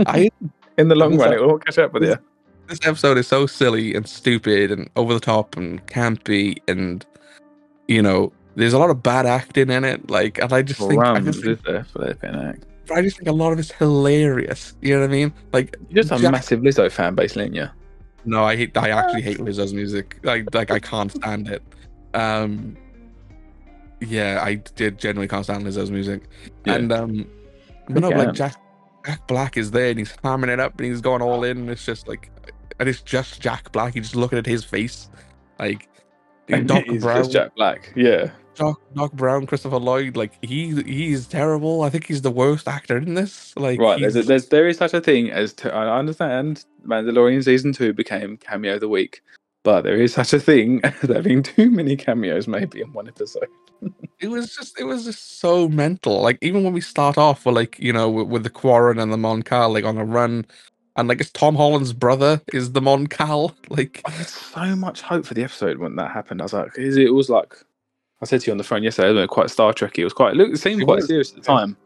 I in the long run it will catch up with you. This episode is so silly and stupid and over the top and campy, and you know, there's a lot of bad acting in it. Like, and I just well, think I just think, act. I just think a lot of it's hilarious. You know what I mean? Like, you're just a Jack- massive Lizzo fan base, ain't you? No, I hate. I actually hate Lizzo's music. Like, like I can't stand it. Um, yeah, I did genuinely can't stand Lizzo's music. Yeah. And um, but no, like Jack, Jack Black is there and he's hammering it up and he's going all in. And it's just like, and it's just Jack Black. You're just looking at his face, like Doc Brown. It's Jack Black, yeah. Doc, Doc Brown, Christopher Lloyd, like he he's terrible. I think he's the worst actor in this. Like, right, there's, a, there's there is such a thing as te- I understand Mandalorian season two became cameo of the week, but there is such a thing as having too many cameos maybe in one episode. It was just it was just so mental. Like even when we start off, we're like you know with, with the Quarren and the Mon Cal like on a run, and like it's Tom Holland's brother is the Mon Cal. Like I had so much hope for the episode when that happened. I was like, is it was like. I said to you on the phone yesterday, it was quite Star Trek-y. It was quite, it seemed quite serious at the time.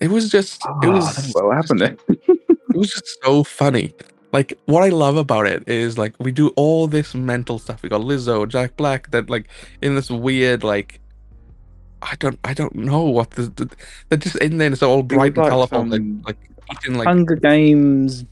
It was just, oh, it was, what happened there? It was just so funny. Like, what I love about it is, like, we do all this mental stuff. We got Lizzo, Jack Black, that, like, in this weird, like, I don't, I don't know what the, the they're just in there. And it's all bright and colourful. Like, like eating like Hunger Games,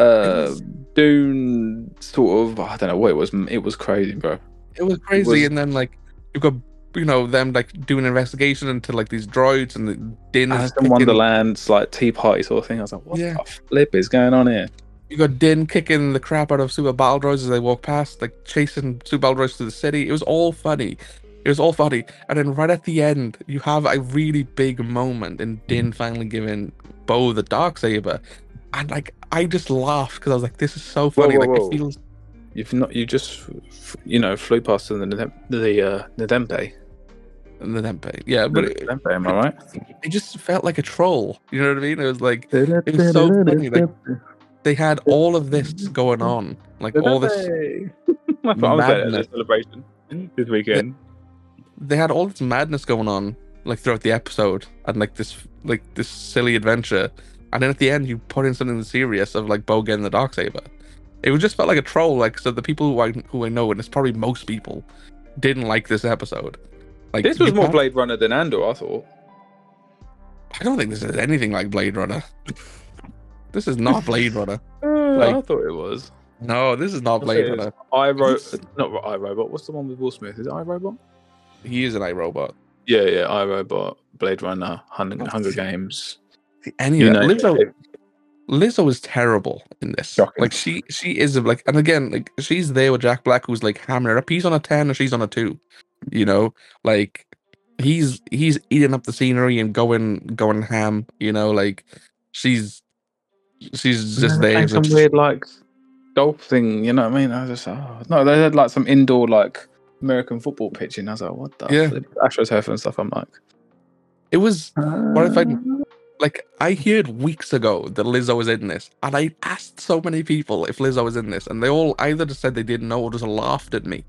uh, Dune, sort of. I don't know what it was. It was crazy, bro. It was crazy, it was... and then like you've got you know them like doing an investigation into like these droids and the dinners in Wonderland's like tea party sort of thing. I was like, what yeah. the flip is going on here? You got Din kicking the crap out of Super Battle Droids as they walk past, like chasing Super Battle Droids through the city. It was all funny. It was all funny. And then right at the end, you have a really big moment in Din finally giving Bo the Darksaber. And like, I just laughed because I was like, this is so funny. Whoa, whoa, like, whoa. It feels... You've not, you just, you know, flew past the the, the, uh, the Dempe. The Dempe, yeah, but it, Dempe, am I right? It, it just felt like a troll. You know what I mean? It was like, it was so funny. Like, they had all of this going on, like all this madness celebration this weekend. They had all this madness going on, like throughout the episode, and like this, like this silly adventure, and then at the end you put in something serious of like Bo getting the Darksaber. It was just felt like a troll. Like so, the people who I who I know, and it's probably most people, didn't like this episode. Like this was more Blade Runner than Andor, I thought. I don't think this is anything like Blade Runner. This is not Blade Runner. Like, I thought it was. No, this is not Blade Runner. I wrote not I Robot. What's the one with Will Smith? Is it I Robot? He is an I Robot. Yeah, yeah. I Robot, Blade Runner, Hunger, Hunger Games. Any of that. Lizzo, Lizzo was terrible in this. Shocking. Like she, she is like, and again, like she's there with Jack Black, who's like hammering her up. He's on a ten, and she's on a two. You know, like he's he's eating up the scenery and going going ham. You know, like she's. She's just there. Some just... weird like golf thing, you know what I mean? I was just oh no, they had like some indoor like American football pitch and I was like, what the yeah. AstroTurf and stuff. I'm like, it was uh... what if I like I heard weeks ago that Lizzo was in this, and I asked so many people if Lizzo was in this, and they all either just said they didn't know or just laughed at me.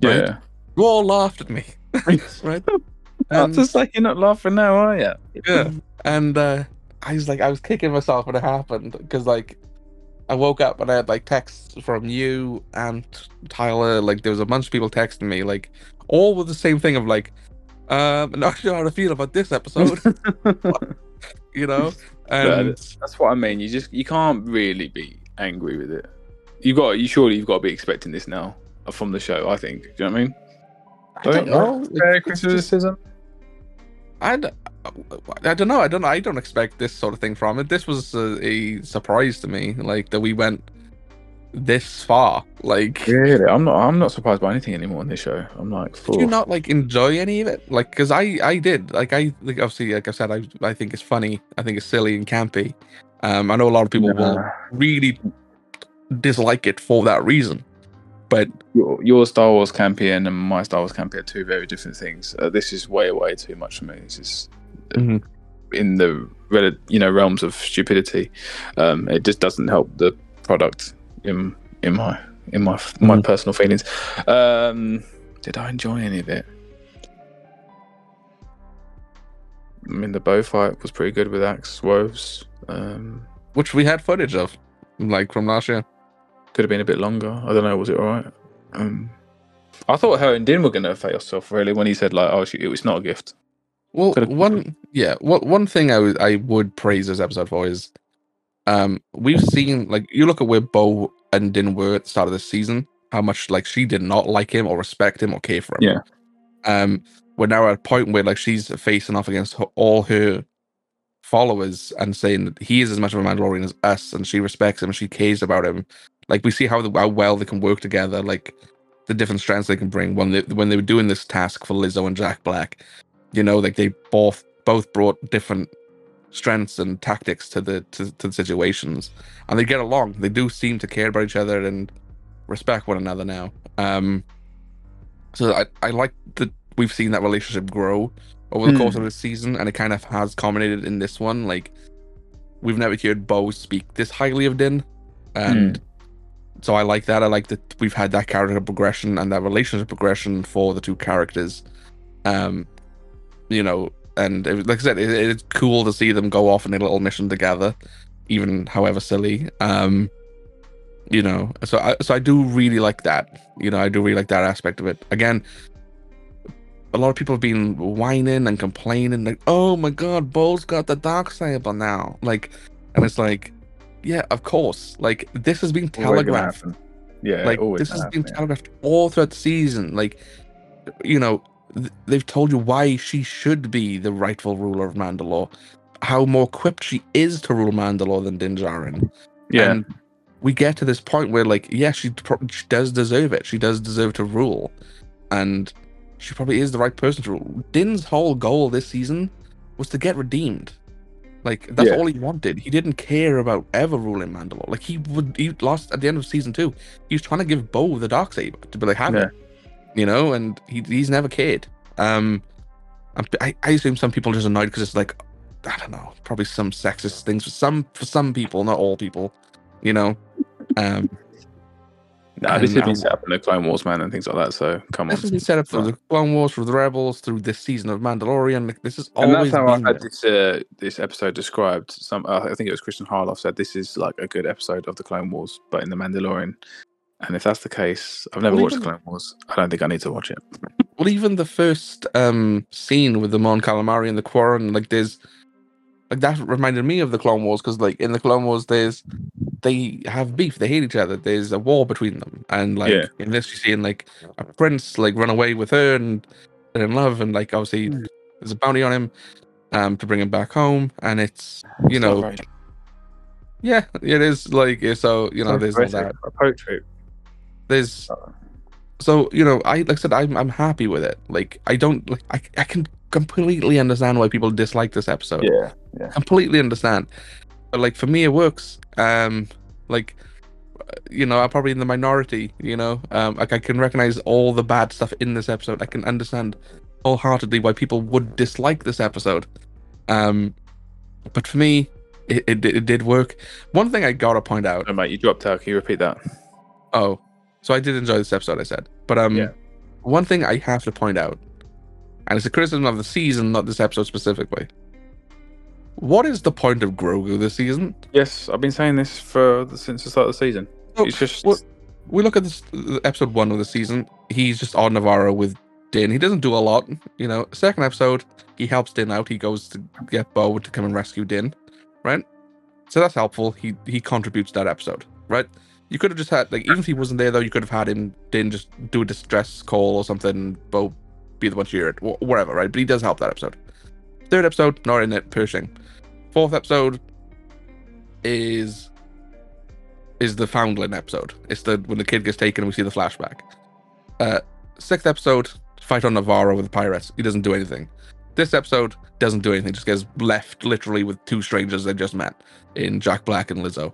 Right? Yeah, you all laughed at me, right? Um, just like you're not laughing now, are you? Yeah, and. uh I was like, I was kicking myself when it happened because, like, I woke up and I had like texts from you and Tyler. Like, there was a bunch of people texting me, like, all with the same thing of like, um, not sure how to feel about this episode, you know. And yeah, that's what I mean. You just you can't really be angry with it. You got you surely you've got to be expecting this now from the show. I think. Do you know what I mean? I don't, don't know. Fair criticism. I. I don't know. I don't. I don't expect this sort of thing from it. This was a, a surprise to me, like that we went this far. Like, really, I'm not. I'm not surprised by anything anymore on this show. I'm like, full. Did you not like enjoy any of it? Like, because I, I did. Like, I, like, obviously, like I said, I, I think it's funny. I think it's silly and campy. Um, I know a lot of people nah. will really dislike it for that reason. But your, your Star Wars campaign and my Star Wars campaign are two very different things. Uh, this is way, way too much for me. This is. Mm-hmm. In the you know realms of stupidity, um, it just doesn't help the product in in my in my mm-hmm. my personal feelings. Um, did I enjoy any of it? I mean, the bow fight was pretty good with Axe Woves, um, which we had footage of, like from last year. Could have been a bit longer. I don't know. Was it all right? Um, I thought her and Din were going to face off really when he said like, "Oh, she, it's not a gift." Well, one yeah, what one thing I would I would praise this episode for is, um, we've seen like you look at where Bo and Din were at the start of this season, how much like she did not like him or respect him or care for him. Yeah, um, we're now at a point where like she's facing off against her, all her followers and saying that he is as much of a Mandalorian as us, and she respects him, and she cares about him. Like we see how the, how well they can work together, like the different strands they can bring. When they when they were doing this task for Lizzo and Jack Black. You know, like they both both brought different strengths and tactics to the to, to the situations, and they get along. They do seem to care about each other and respect one another now. Um, so I I like that we've seen that relationship grow over the mm. course of the season, and it kind of has culminated in this one. Like we've never heard Bo speak this highly of Din, and mm. so I like that. I like that we've had that character progression and that relationship progression for the two characters. Um. You know, and it, like I said, it, it's cool to see them go off on a little mission together, even however silly. Um, you know, so I so I do really like that. You know, I do really like that aspect of it. Again, a lot of people have been whining and complaining, like, oh my god, Bo's got the Darksaber now. Like, and it's like, yeah, of course. Like, this has been telegraphed. Yeah, like, this has happen, been yeah. telegraphed all throughout the season. Like, you know, th they've told you why she should be the rightful ruler of Mandalore, how more equipped she is to rule Mandalore than Din Djarin. Yeah. And we get to this point where, like, yeah, she, she does deserve it. She does deserve to rule. And she probably is the right person to rule. Din's whole goal this season was to get redeemed. Like, that's yeah. all he wanted. He didn't care about ever ruling Mandalore. Like, he would, he lost at the end of season two. He was trying to give Bo the Darksaber to be like, have yeah. it, you know, and he, he's never cared. Um, I, I assume some people are just annoyed because it's like, I don't know, probably some sexist things for some for some people, not all people, you know. Um, nah, this has been set up in the Clone Wars, man, and things like that. So come on, this has been set up through the Clone Wars, through the Rebels, through this season of Mandalorian. This is always. And that's how I had this uh, this episode described. Some, uh, I think it was Christian Harloff said this is like a good episode of the Clone Wars, but in the Mandalorian. And if that's the case, I've never well, watched even, Clone Wars. I don't think I need to watch it. Well, even the first um, scene with the Mon Calamari and the Quarren, like there's. Like that reminded me of the Clone Wars, because like in the Clone Wars, there's they have beef, they hate each other, there's a war between them, and like yeah. in this, you're seeing like a prince like run away with her and they're in love, and like obviously mm. there's a bounty on him um to bring him back home, and it's you it's know, right. yeah, it is like so you know there's all that poetry, there's so you know I like I said I'm I'm happy with it, like I don't like I I can. completely understand why people dislike this episode. Yeah, yeah. Completely understand. But like for me, it works. Um, like you know, I'm probably in the minority. You know, um, like I can recognize all the bad stuff in this episode. I can understand wholeheartedly why people would dislike this episode. Um, but for me, it it, it did work. One thing I gotta point out. Oh, mate, you dropped out. Can you repeat that? Oh, so I did enjoy this episode. I said, but um, yeah. one thing I have to point out. And it's a criticism of the season, not this episode specifically. What is the point of Grogu this season? Yes, I've been saying this for the, since the start of the season. So, it's just well, we look at this episode one of the season. He's just on Navarro with Din. He doesn't do a lot, you know. Second episode, he helps Din out. He goes to get Bo to come and rescue Din, right? So that's helpful. He he contributes that episode, right? You could have just had like even if he wasn't there though, you could have had him Din just do a distress call or something. Bo. Be the one to hear it, whatever, right? But he does help that episode. Third episode, not in it, pushing. Fourth episode is is the Foundling episode. It's the when the kid gets taken and we see the flashback. Uh, sixth episode, fight on Navarro with the pirates. He doesn't do anything. This episode doesn't do anything. Just gets left literally with two strangers they just met in Jack Black and Lizzo.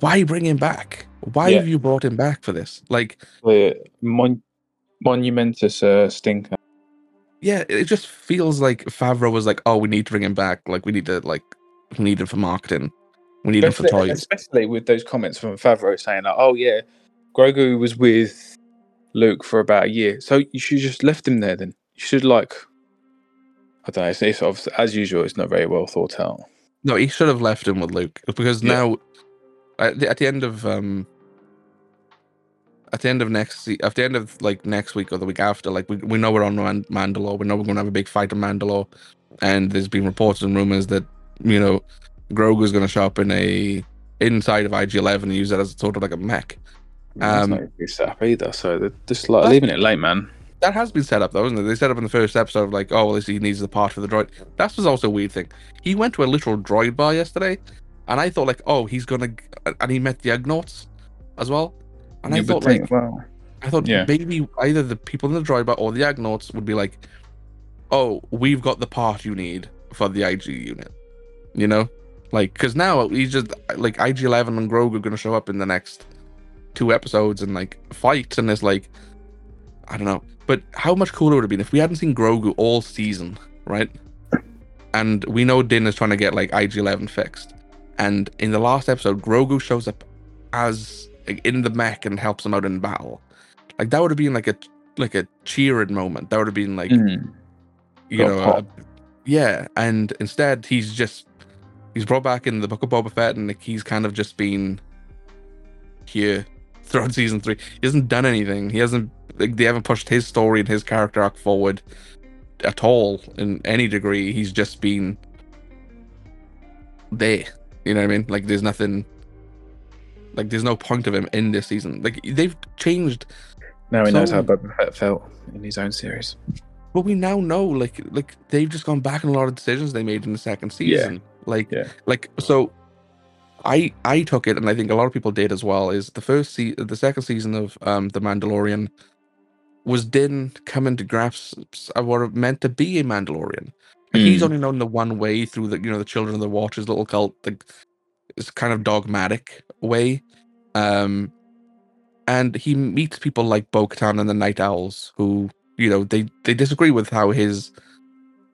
Why bring him back? Why yeah. have you brought him back for this? Like, uh, Mon monumentous uh, stinker. Yeah, it just feels like Favreau was like, oh, we need to bring him back. Like, we need to, like, we need him for marketing. We need especially, him for toys. Especially with those comments from Favreau saying, like, oh, yeah, Grogu was with Luke for about a year. So you should just left him there then. You should, like, I don't know. It's, it's obviously, as usual, it's not very well thought out. No, he should have left him with Luke. Because yeah. now, at the, at the end of... um. At the end of next, at the end of like next week or the week after, like we we know we're on Mandalore, we know we're going to have a big fight on Mandalore, and there's been reports and rumors that you know Grogu's going to show up in a inside of I G eleven and use that as sort of like a mech. Um, it's not really set up either, so they're just like leaving it late, man. That has been set up though, isn't it? They set up in the first episode of like, oh, well, he needs the part for the droid. That was also a weird thing. He went to a literal droid bar yesterday, and I thought like, oh, he's gonna, and he met the Ugnaughts as well. And you I thought, like, well. I thought yeah. maybe either the people in the droid bar or the Agnaughts would be like, "Oh, we've got the part you need for the I G unit," you know, like because now he's just like I G eleven and Grogu are going to show up in the next two episodes and like fight, and it's like, I don't know, but how much cooler would it have been if we hadn't seen Grogu all season, right? And we know Din is trying to get like I G eleven fixed, and in the last episode, Grogu shows up as like in the mech and helps them out in battle. Like that would have been like a like a cheered moment. That would have been like mm. you Got know a, yeah. And instead he's just he's brought back in the Book of Boba Fett and like he's kind of just been here throughout season three. He hasn't done anything. He hasn't. Like, they haven't pushed his story and his character arc forward at all in any degree. He's just been there. You know what I mean? Like, there's nothing. Like, there's no point of him in this season. Like, they've changed. Now he so, knows how Boba Fett felt in his own series. But we now know, like, like they've just gone back on a lot of decisions they made in the second season. Yeah. Like, yeah. like so. I, I took it, and I think a lot of people did as well, is the first se- the second season of um, The Mandalorian was Din coming to grasp what meant to be a Mandalorian. Like, mm. He's only known the one way through the you know the Children of the Watch's little cult, like it's kind of dogmatic way, um, and he meets people like Bo-Katan and the Night Owls, who you know they, they disagree with how his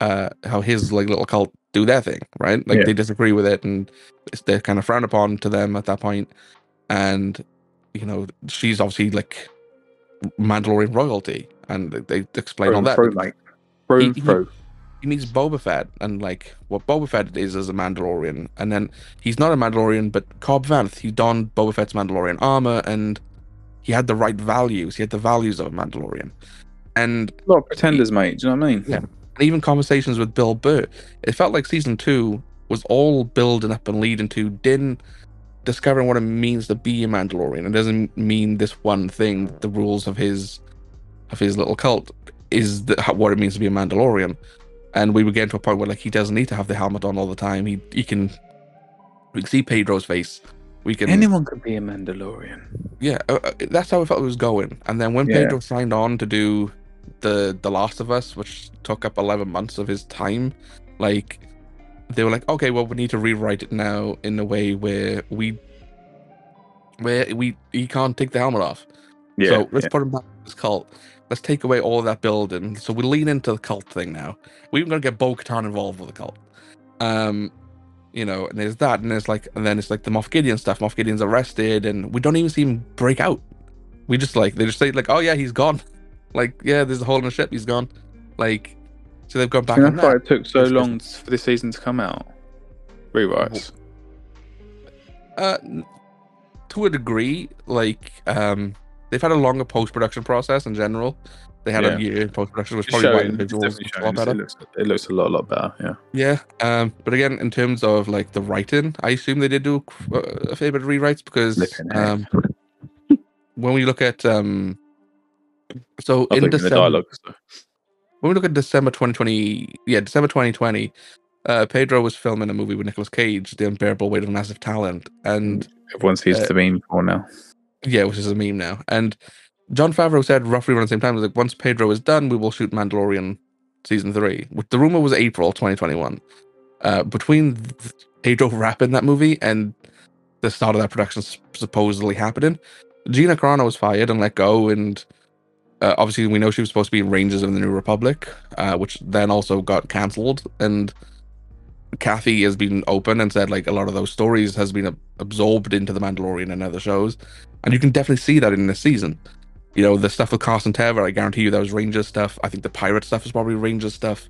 uh, how his like little cult do their thing, right? Like yeah. they disagree with it, and it's, they're kind of frowned upon to them at that point. And you know, she's obviously like Mandalorian royalty, and they, they explain pro, all that. Pro, like, pro, he, pro. He, he meets Boba Fett, and like what Boba Fett is as a Mandalorian, and then he's not a Mandalorian, but Cobb Vanth, he donned Boba Fett's Mandalorian armor, and he had the right values. He had the values of a Mandalorian, and a lot of pretenders, he, mate. Do you know what I mean? Yeah. Even conversations with Bill Burr, it felt like season two was all building up and leading to Din discovering what it means to be a Mandalorian. It doesn't mean this one thing. The rules of his of his little cult is the, what it means to be a Mandalorian. And we were getting to a point where like he doesn't need to have the helmet on all the time. He he can we can see Pedro's face. We can anyone could be a Mandalorian. Yeah, uh, that's how I felt it was going. And then when yeah. Pedro signed on to do the The Last of Us, which took up eleven months of his time, like they were like, okay, well, we need to rewrite it now in a way where we where we he can't take the helmet off. Yeah, so let's yeah. put him back in this cult. Let's take away all that building. So we lean into the cult thing now. We're even gonna get Bo-Katan involved with the cult. Um, you know, and there's that, and there's like, and then it's like the Moff Gideon stuff. Moff Gideon's arrested, and we don't even see him break out. We just like they just say like, oh yeah, he's gone. Like, yeah, there's a hole in the ship. He's gone. Like, so they've gone back. And that's why it took so it's long just... for this season to come out. Rewrites. Uh, to a degree, like, um, they've had a longer post-production process in general. They had yeah. a year post-production, which it's probably showing, why individuals a lot better. It looks, it looks a lot, lot better. Yeah. Yeah. Um, but again, in terms of like the writing, I assume they did do a, a fair bit of rewrites because um, when we look at um. So in December, dialogue, so. when we look at December twenty twenty, yeah, December twenty twenty, uh, Pedro was filming a movie with Nicolas Cage, The Unbearable Weight of Massive Talent, and everyone sees uh, the meme for now. Yeah, which is a meme now. And Jon Favreau said roughly around the same time, was like, once Pedro is done, we will shoot Mandalorian season three. Which the rumor was April twenty twenty-one. Uh, between Pedro wrapping that movie and the start of that production supposedly happening, Gina Carano was fired and let go, and. Uh, obviously, we know she was supposed to be in Rangers of the New Republic, uh, which then also got cancelled. And Kathy has been open and said, like, a lot of those stories has been ab- absorbed into The Mandalorian and other shows. And you can definitely see that in this season. You know, the stuff with Carson Teva, I guarantee you that was Rangers stuff. I think the pirate stuff is probably Rangers stuff.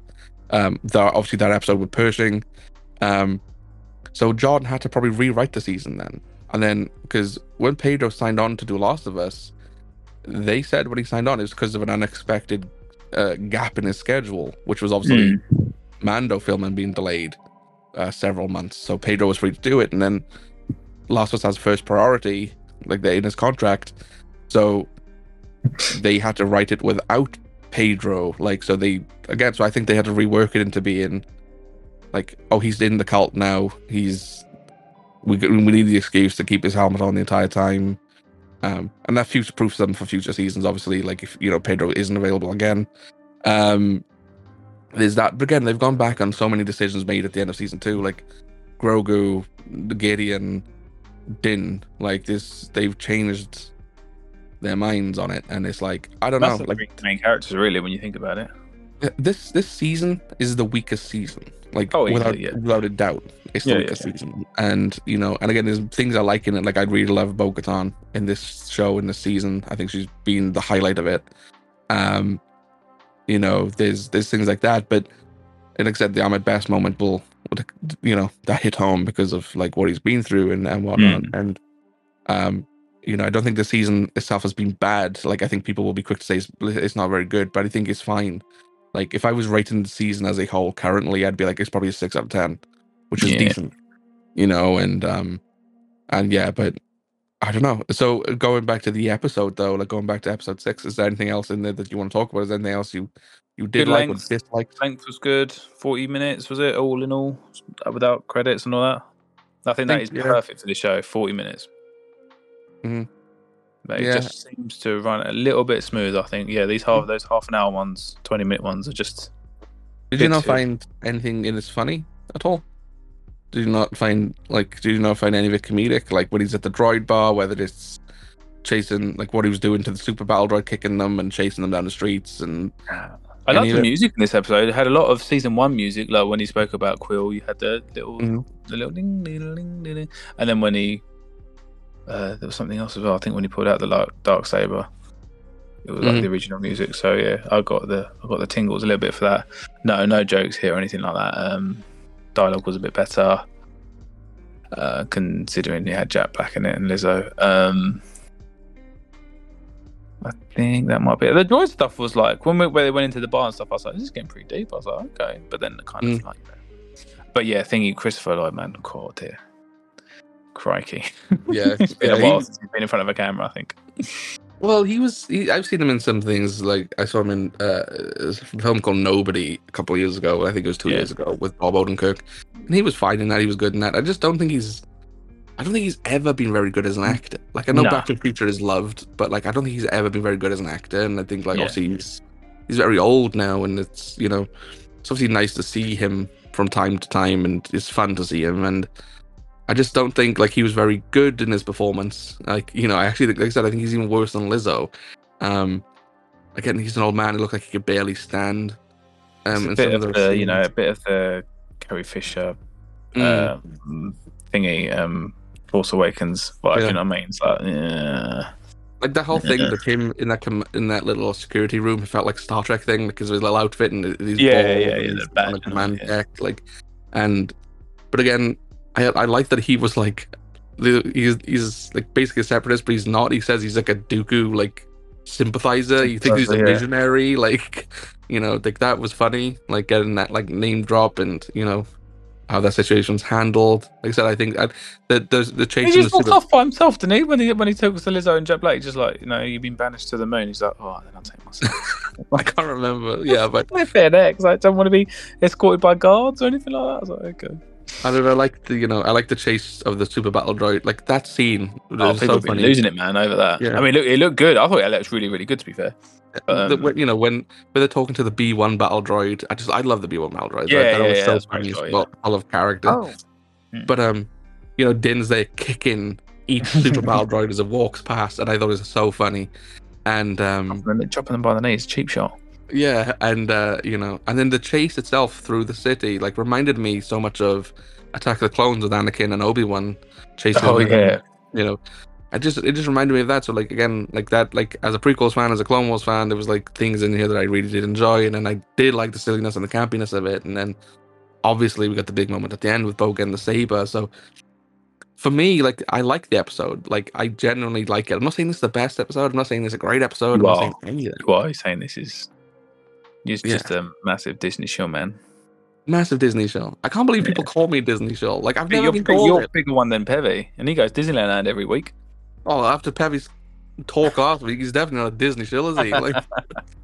Um, the, obviously, that episode with Pershing. Um, so John had to probably rewrite the season then. And then, because when Pedro signed on to do Last of Us, they said when he signed on, it was because of an unexpected uh, gap in his schedule, which was obviously mm. Mando filming being delayed uh, several months. So Pedro was free to do it, and then Last of Us has first priority, like they're in his contract. So they had to write it without Pedro. Like, so they, again, so I think they had to rework it into being like, oh, he's in the cult now. He's, we, we need the excuse to keep his helmet on the entire time. Um, and that future proofs them for future seasons, obviously, like if you know Pedro isn't available again. Um, there's that, but again, they've gone back on so many decisions made at the end of season two, like Grogu, Gideon, Din, like this, they've changed their minds on it, and it's like, I don't That's know, like main characters, really, when you think about it. This this season is the weakest season, like oh, without yeah. without a doubt, it's the yeah, weakest yeah. season. And you know, and again, there's things I like in it. Like I really love Bo-Katan in this show, in this season. I think she's been the highlight of it. Um, you know, there's there's things like that. But and like I said, the Ahmed Best moment will, you know, that hit home because of like what he's been through and and whatnot. Mm. And um, you know, I don't think the season itself has been bad. Like, I think people will be quick to say it's, it's not very good, but I think it's fine. Like, if I was rating the season as a whole currently, I'd be like, it's probably a six out of ten, which is yeah. decent, you know, and, um, and yeah, but I don't know. So going back to the episode, though, like going back to episode six, is there anything else in there that you want to talk about? Is there anything else you, you did good like length. or disliked? Length was good. forty minutes, was it, all in all, without credits and all that? I think, I think that is yeah. perfect for the show, forty minutes. Mm-hmm. But it yeah. just seems to run a little bit smooth, I think. Yeah, these half those half an hour ones, twenty minute ones are just. Did you not too. find anything in this funny at all? Did you not find like? Did you not find any of it comedic? Like when he's at the droid bar, whether it's chasing, like what he was doing to the super battle droid, kicking them and chasing them down the streets, and. I loved the music in this episode. It had a lot of season one music, like when he spoke about Quill. You had the little, mm-hmm. the little ding, ding, ding, ding, ding, and then when he. Uh, there was something else as well. I think when he pulled out the like, dark saber, it was like mm-hmm. the original music. So yeah, I got the I got the tingles a little bit for that. No, no jokes here or anything like that. Um, dialogue was a bit better, uh, considering it had Jack Black in it and Lizzo. Um, I think that might be it. The droid stuff was like when we, where they went into the bar and stuff. I was like, this is getting pretty deep. I was like, okay, but then it kind mm. of like. But yeah, thingy Christopher Lloyd, man, caught here. Crikey. Yeah. It's been yeah, a while he, since he's been in front of a camera, I think. Well, he was... He, I've seen him in some things. Like, I saw him in uh, a film called Nobody a couple of years ago. I think it was two yeah. years ago with Bob Odenkirk. And he was fine in that. He was good in that. I just don't think he's... I don't think he's ever been very good as an actor. Like, I know nah. Back to the Future is loved, but, like, I don't think he's ever been very good as an actor. And I think, like, yeah. obviously he's, he's very old now, and it's, you know... It's obviously nice to see him from time to time, and it's fun to see him, and... I just don't think like he was very good in his performance. Like, you know, I actually, like I said, I think he's even worse than Lizzo. Um, again, he's an old man. He looked like he could barely stand. Um, it's a bit of the, you know, a bit of the Carrie Fisher mm. um, thingy, um, Force Awakens. But yeah. you know what I mean? It's like, yeah. Like that whole thing with him in that com- in that little security room, it felt like a Star Trek thing because of his little outfit and his yeah, ball yeah, yeah, the bad, command yeah. deck, like, and but again. I, I like that he was like, he's he's like basically a separatist, but he's not. He says he's like a Dooku like sympathizer. You think he's a visionary, yeah. like you know, like that was funny. Like getting that like name drop and you know how that situation's handled. Like I said, I think I, the the the chase. He just walked off by himself, didn't he? When he when he took us to Lizzo and Jet Black, he's just like, you know, you've been banished to the moon. He's like, oh, then I'll take myself. I can't remember. Yeah, but my fair neck. I don't want to be escorted by guards or anything like that. I was like, okay. I don't know, I like the, you know, I like the chase of the super battle droid. Like, that scene oh, was so funny. Losing it, man, over that. Yeah. I mean, look, it looked good. I thought it looked really, really good, to be fair. Um, the, you know, when, when they're talking to the B one battle droid, I just, I love the B one battle droid. Yeah, like, that yeah, was yeah, so funny. It's full of character. Oh. But, um, you know, Din's there kicking each super battle droid as it walks past, and I thought it was so funny. And, um... chopping them by the knees, cheap shot. Yeah, and uh, you know, and then the chase itself through the city like reminded me so much of Attack of the Clones with Anakin and Obi-Wan chasing. Oh yeah, and, you know, I just it just reminded me of that. So like again, like that, like as a prequels fan, as a Clone Wars fan, there was like things in here that I really did enjoy, and then I did like the silliness and the campiness of it, and then obviously we got the big moment at the end with Bogan and the saber. So for me, like I like the episode. Like I genuinely like it. I'm not saying this is the best episode. I'm not saying this is a great episode. Well, I'm not saying anything. Well, I'm saying this is. It's just yeah. a massive Disney show, man. Massive Disney show. I can't believe yeah. people call me Disney show. Like I've but never you're, been called you're a bigger one than Peavy, and he goes Disneyland every week. Oh, after Peavy's talk last week, he's definitely not a Disney show, is he? Like,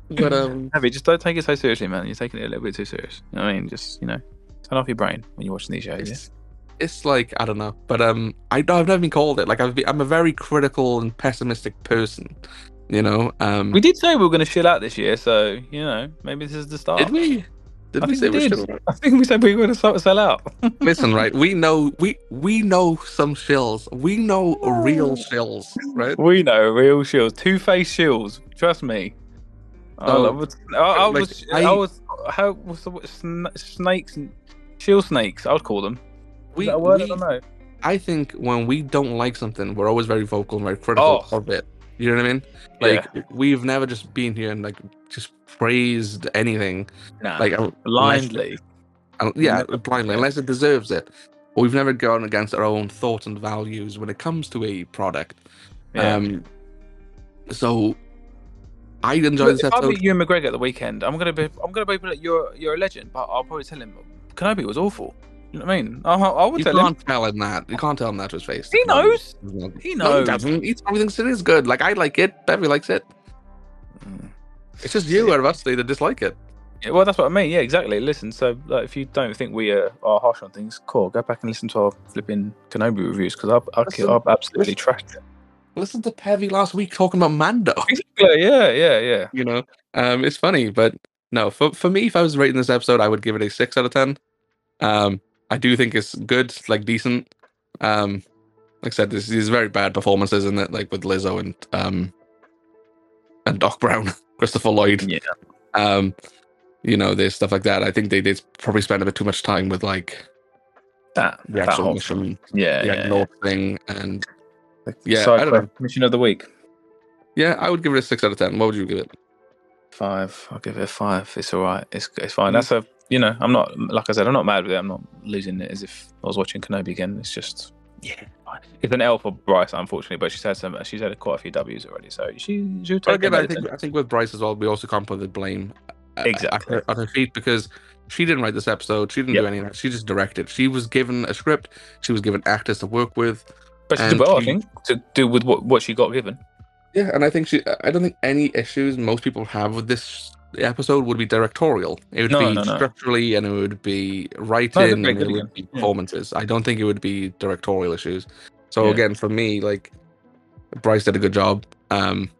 but um, Peavy, just don't take it so seriously, man. You're taking it a little bit too serious. I mean, just you know, turn off your brain when you're watching these shows. It's, yeah? it's like I don't know, but um, I I've never been called it. Like I've been, I'm a very critical and pessimistic person. You know, um, we did say we were going to chill out this year, so you know, maybe this is the start. Did we? Did I we say we did. I think we said we were going to sell out. Listen, right? We know we we know some shills. We know real shills, right? We know real shills, two-faced shills. Trust me. Oh, I was, I, I was, like, I was, how was the snakes? Shill snakes, I would call them. We, is that a word? We, I don't know. I think when we don't like something, we're always very vocal and very critical oh. of it. You know what I mean? Like yeah. we've never just been here and like just praised anything, nah, like blindly. Unless, yeah, blindly, unless it deserves it. We've never gone against our own thoughts and values when it comes to a product. Yeah. Um, so I enjoy Look, this episode. If I meet Ewan McGregor at the weekend, I'm gonna be, I'm gonna be like, you're, you're a legend, but I'll probably tell him Kenobi was awful. You know what I mean? I, I would you tell him. You can't tell him that. You can't tell him that to his face. He knows. He knows. No, he doesn't. He probably thinks it is good. Like, I like it. Bevy likes it. Mm. It's just you, or us, that dislike it. Yeah, well, that's what I mean. Yeah, exactly. Listen, so like, if you don't think we uh, are harsh on things, cool. Go back and listen to our flipping Kenobi reviews, because I've, I've, I've absolutely trashed it. Listen to Peavy last week talking about Mando. Yeah, yeah, yeah, yeah. You know, um, it's funny, but no, for for me, if I was rating this episode, I would give it a six out of ten. Um, I do think it's good, like decent. Um, like I said, this is very bad performances in it, like with Lizzo and um, and Doc Brown, Christopher Lloyd. Yeah. Um, you know, there's stuff like that. I think they did probably spend a bit too much time with like that, the that actual whole mission, yeah, the yeah, North yeah. thing, and. Yeah, I don't know. Mission of the week. Yeah, I would give it a six out of ten. What would you give it? Five. I'll give it a five. It's all right. It's it's fine. Mm-hmm. That's a you know. I'm not like I said. I'm not mad with it. I'm not losing it as if I was watching Kenobi again. It's just yeah. It's an L for Bryce, unfortunately, but she's had some. She's had quite a few W's already. So she she'll take again, I think I think with Bryce as well, we also can't put the blame exactly at her, at her feet, because she didn't write this episode. She didn't yep. do anything. She just directed. She was given a script. She was given actors to work with. But she did well, I think, to do with what, what she got given. Yeah, and I think she. I don't think any issues most people have with this episode would be directorial. It would no, be no, no. structurally, and it would be writing, no, and it would be performances. Yeah. I don't think it would be directorial issues. So yeah. again, for me, like Bryce did a good job. Um,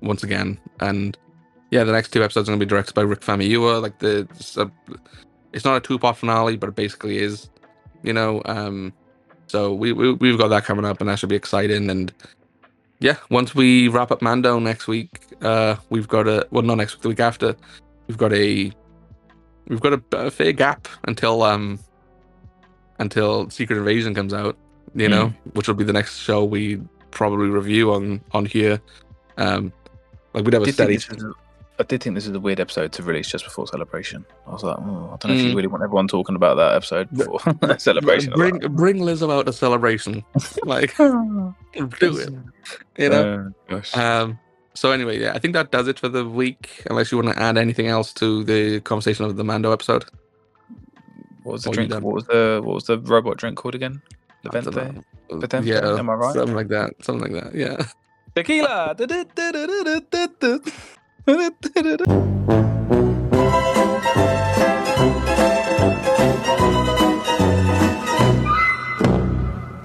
once again, and yeah, the next two episodes are going to be directed by Rick Famuyiwa. Like the, it's, a, it's not a two-part finale, but it basically is. You know. Um, So we, we, we've got that coming up, and that should be exciting. And yeah, once we wrap up Mando next week, uh, we've got a, well, not next week, the week after, we've got a, we've got a, a fair gap until, um, until Secret Invasion comes out, you know, mm. which will be the next show we probably review on, on here. Um, like we'd have a steady. I did think this is a weird episode to release just before Celebration. I was like, oh, I don't know if mm. you really want everyone talking about that episode before Celebration. Bring bring Lizzo out to Celebration. Like, do it. You know? Oh, gosh. Um, so anyway, yeah, I think that does it for the week, unless you want to add anything else to the conversation of the Mando episode. What was the what drink? What was the, what was the robot drink called again? The Dempe? The Dempe? Yeah, am I right? Something like that. Something like that, yeah. Tequila!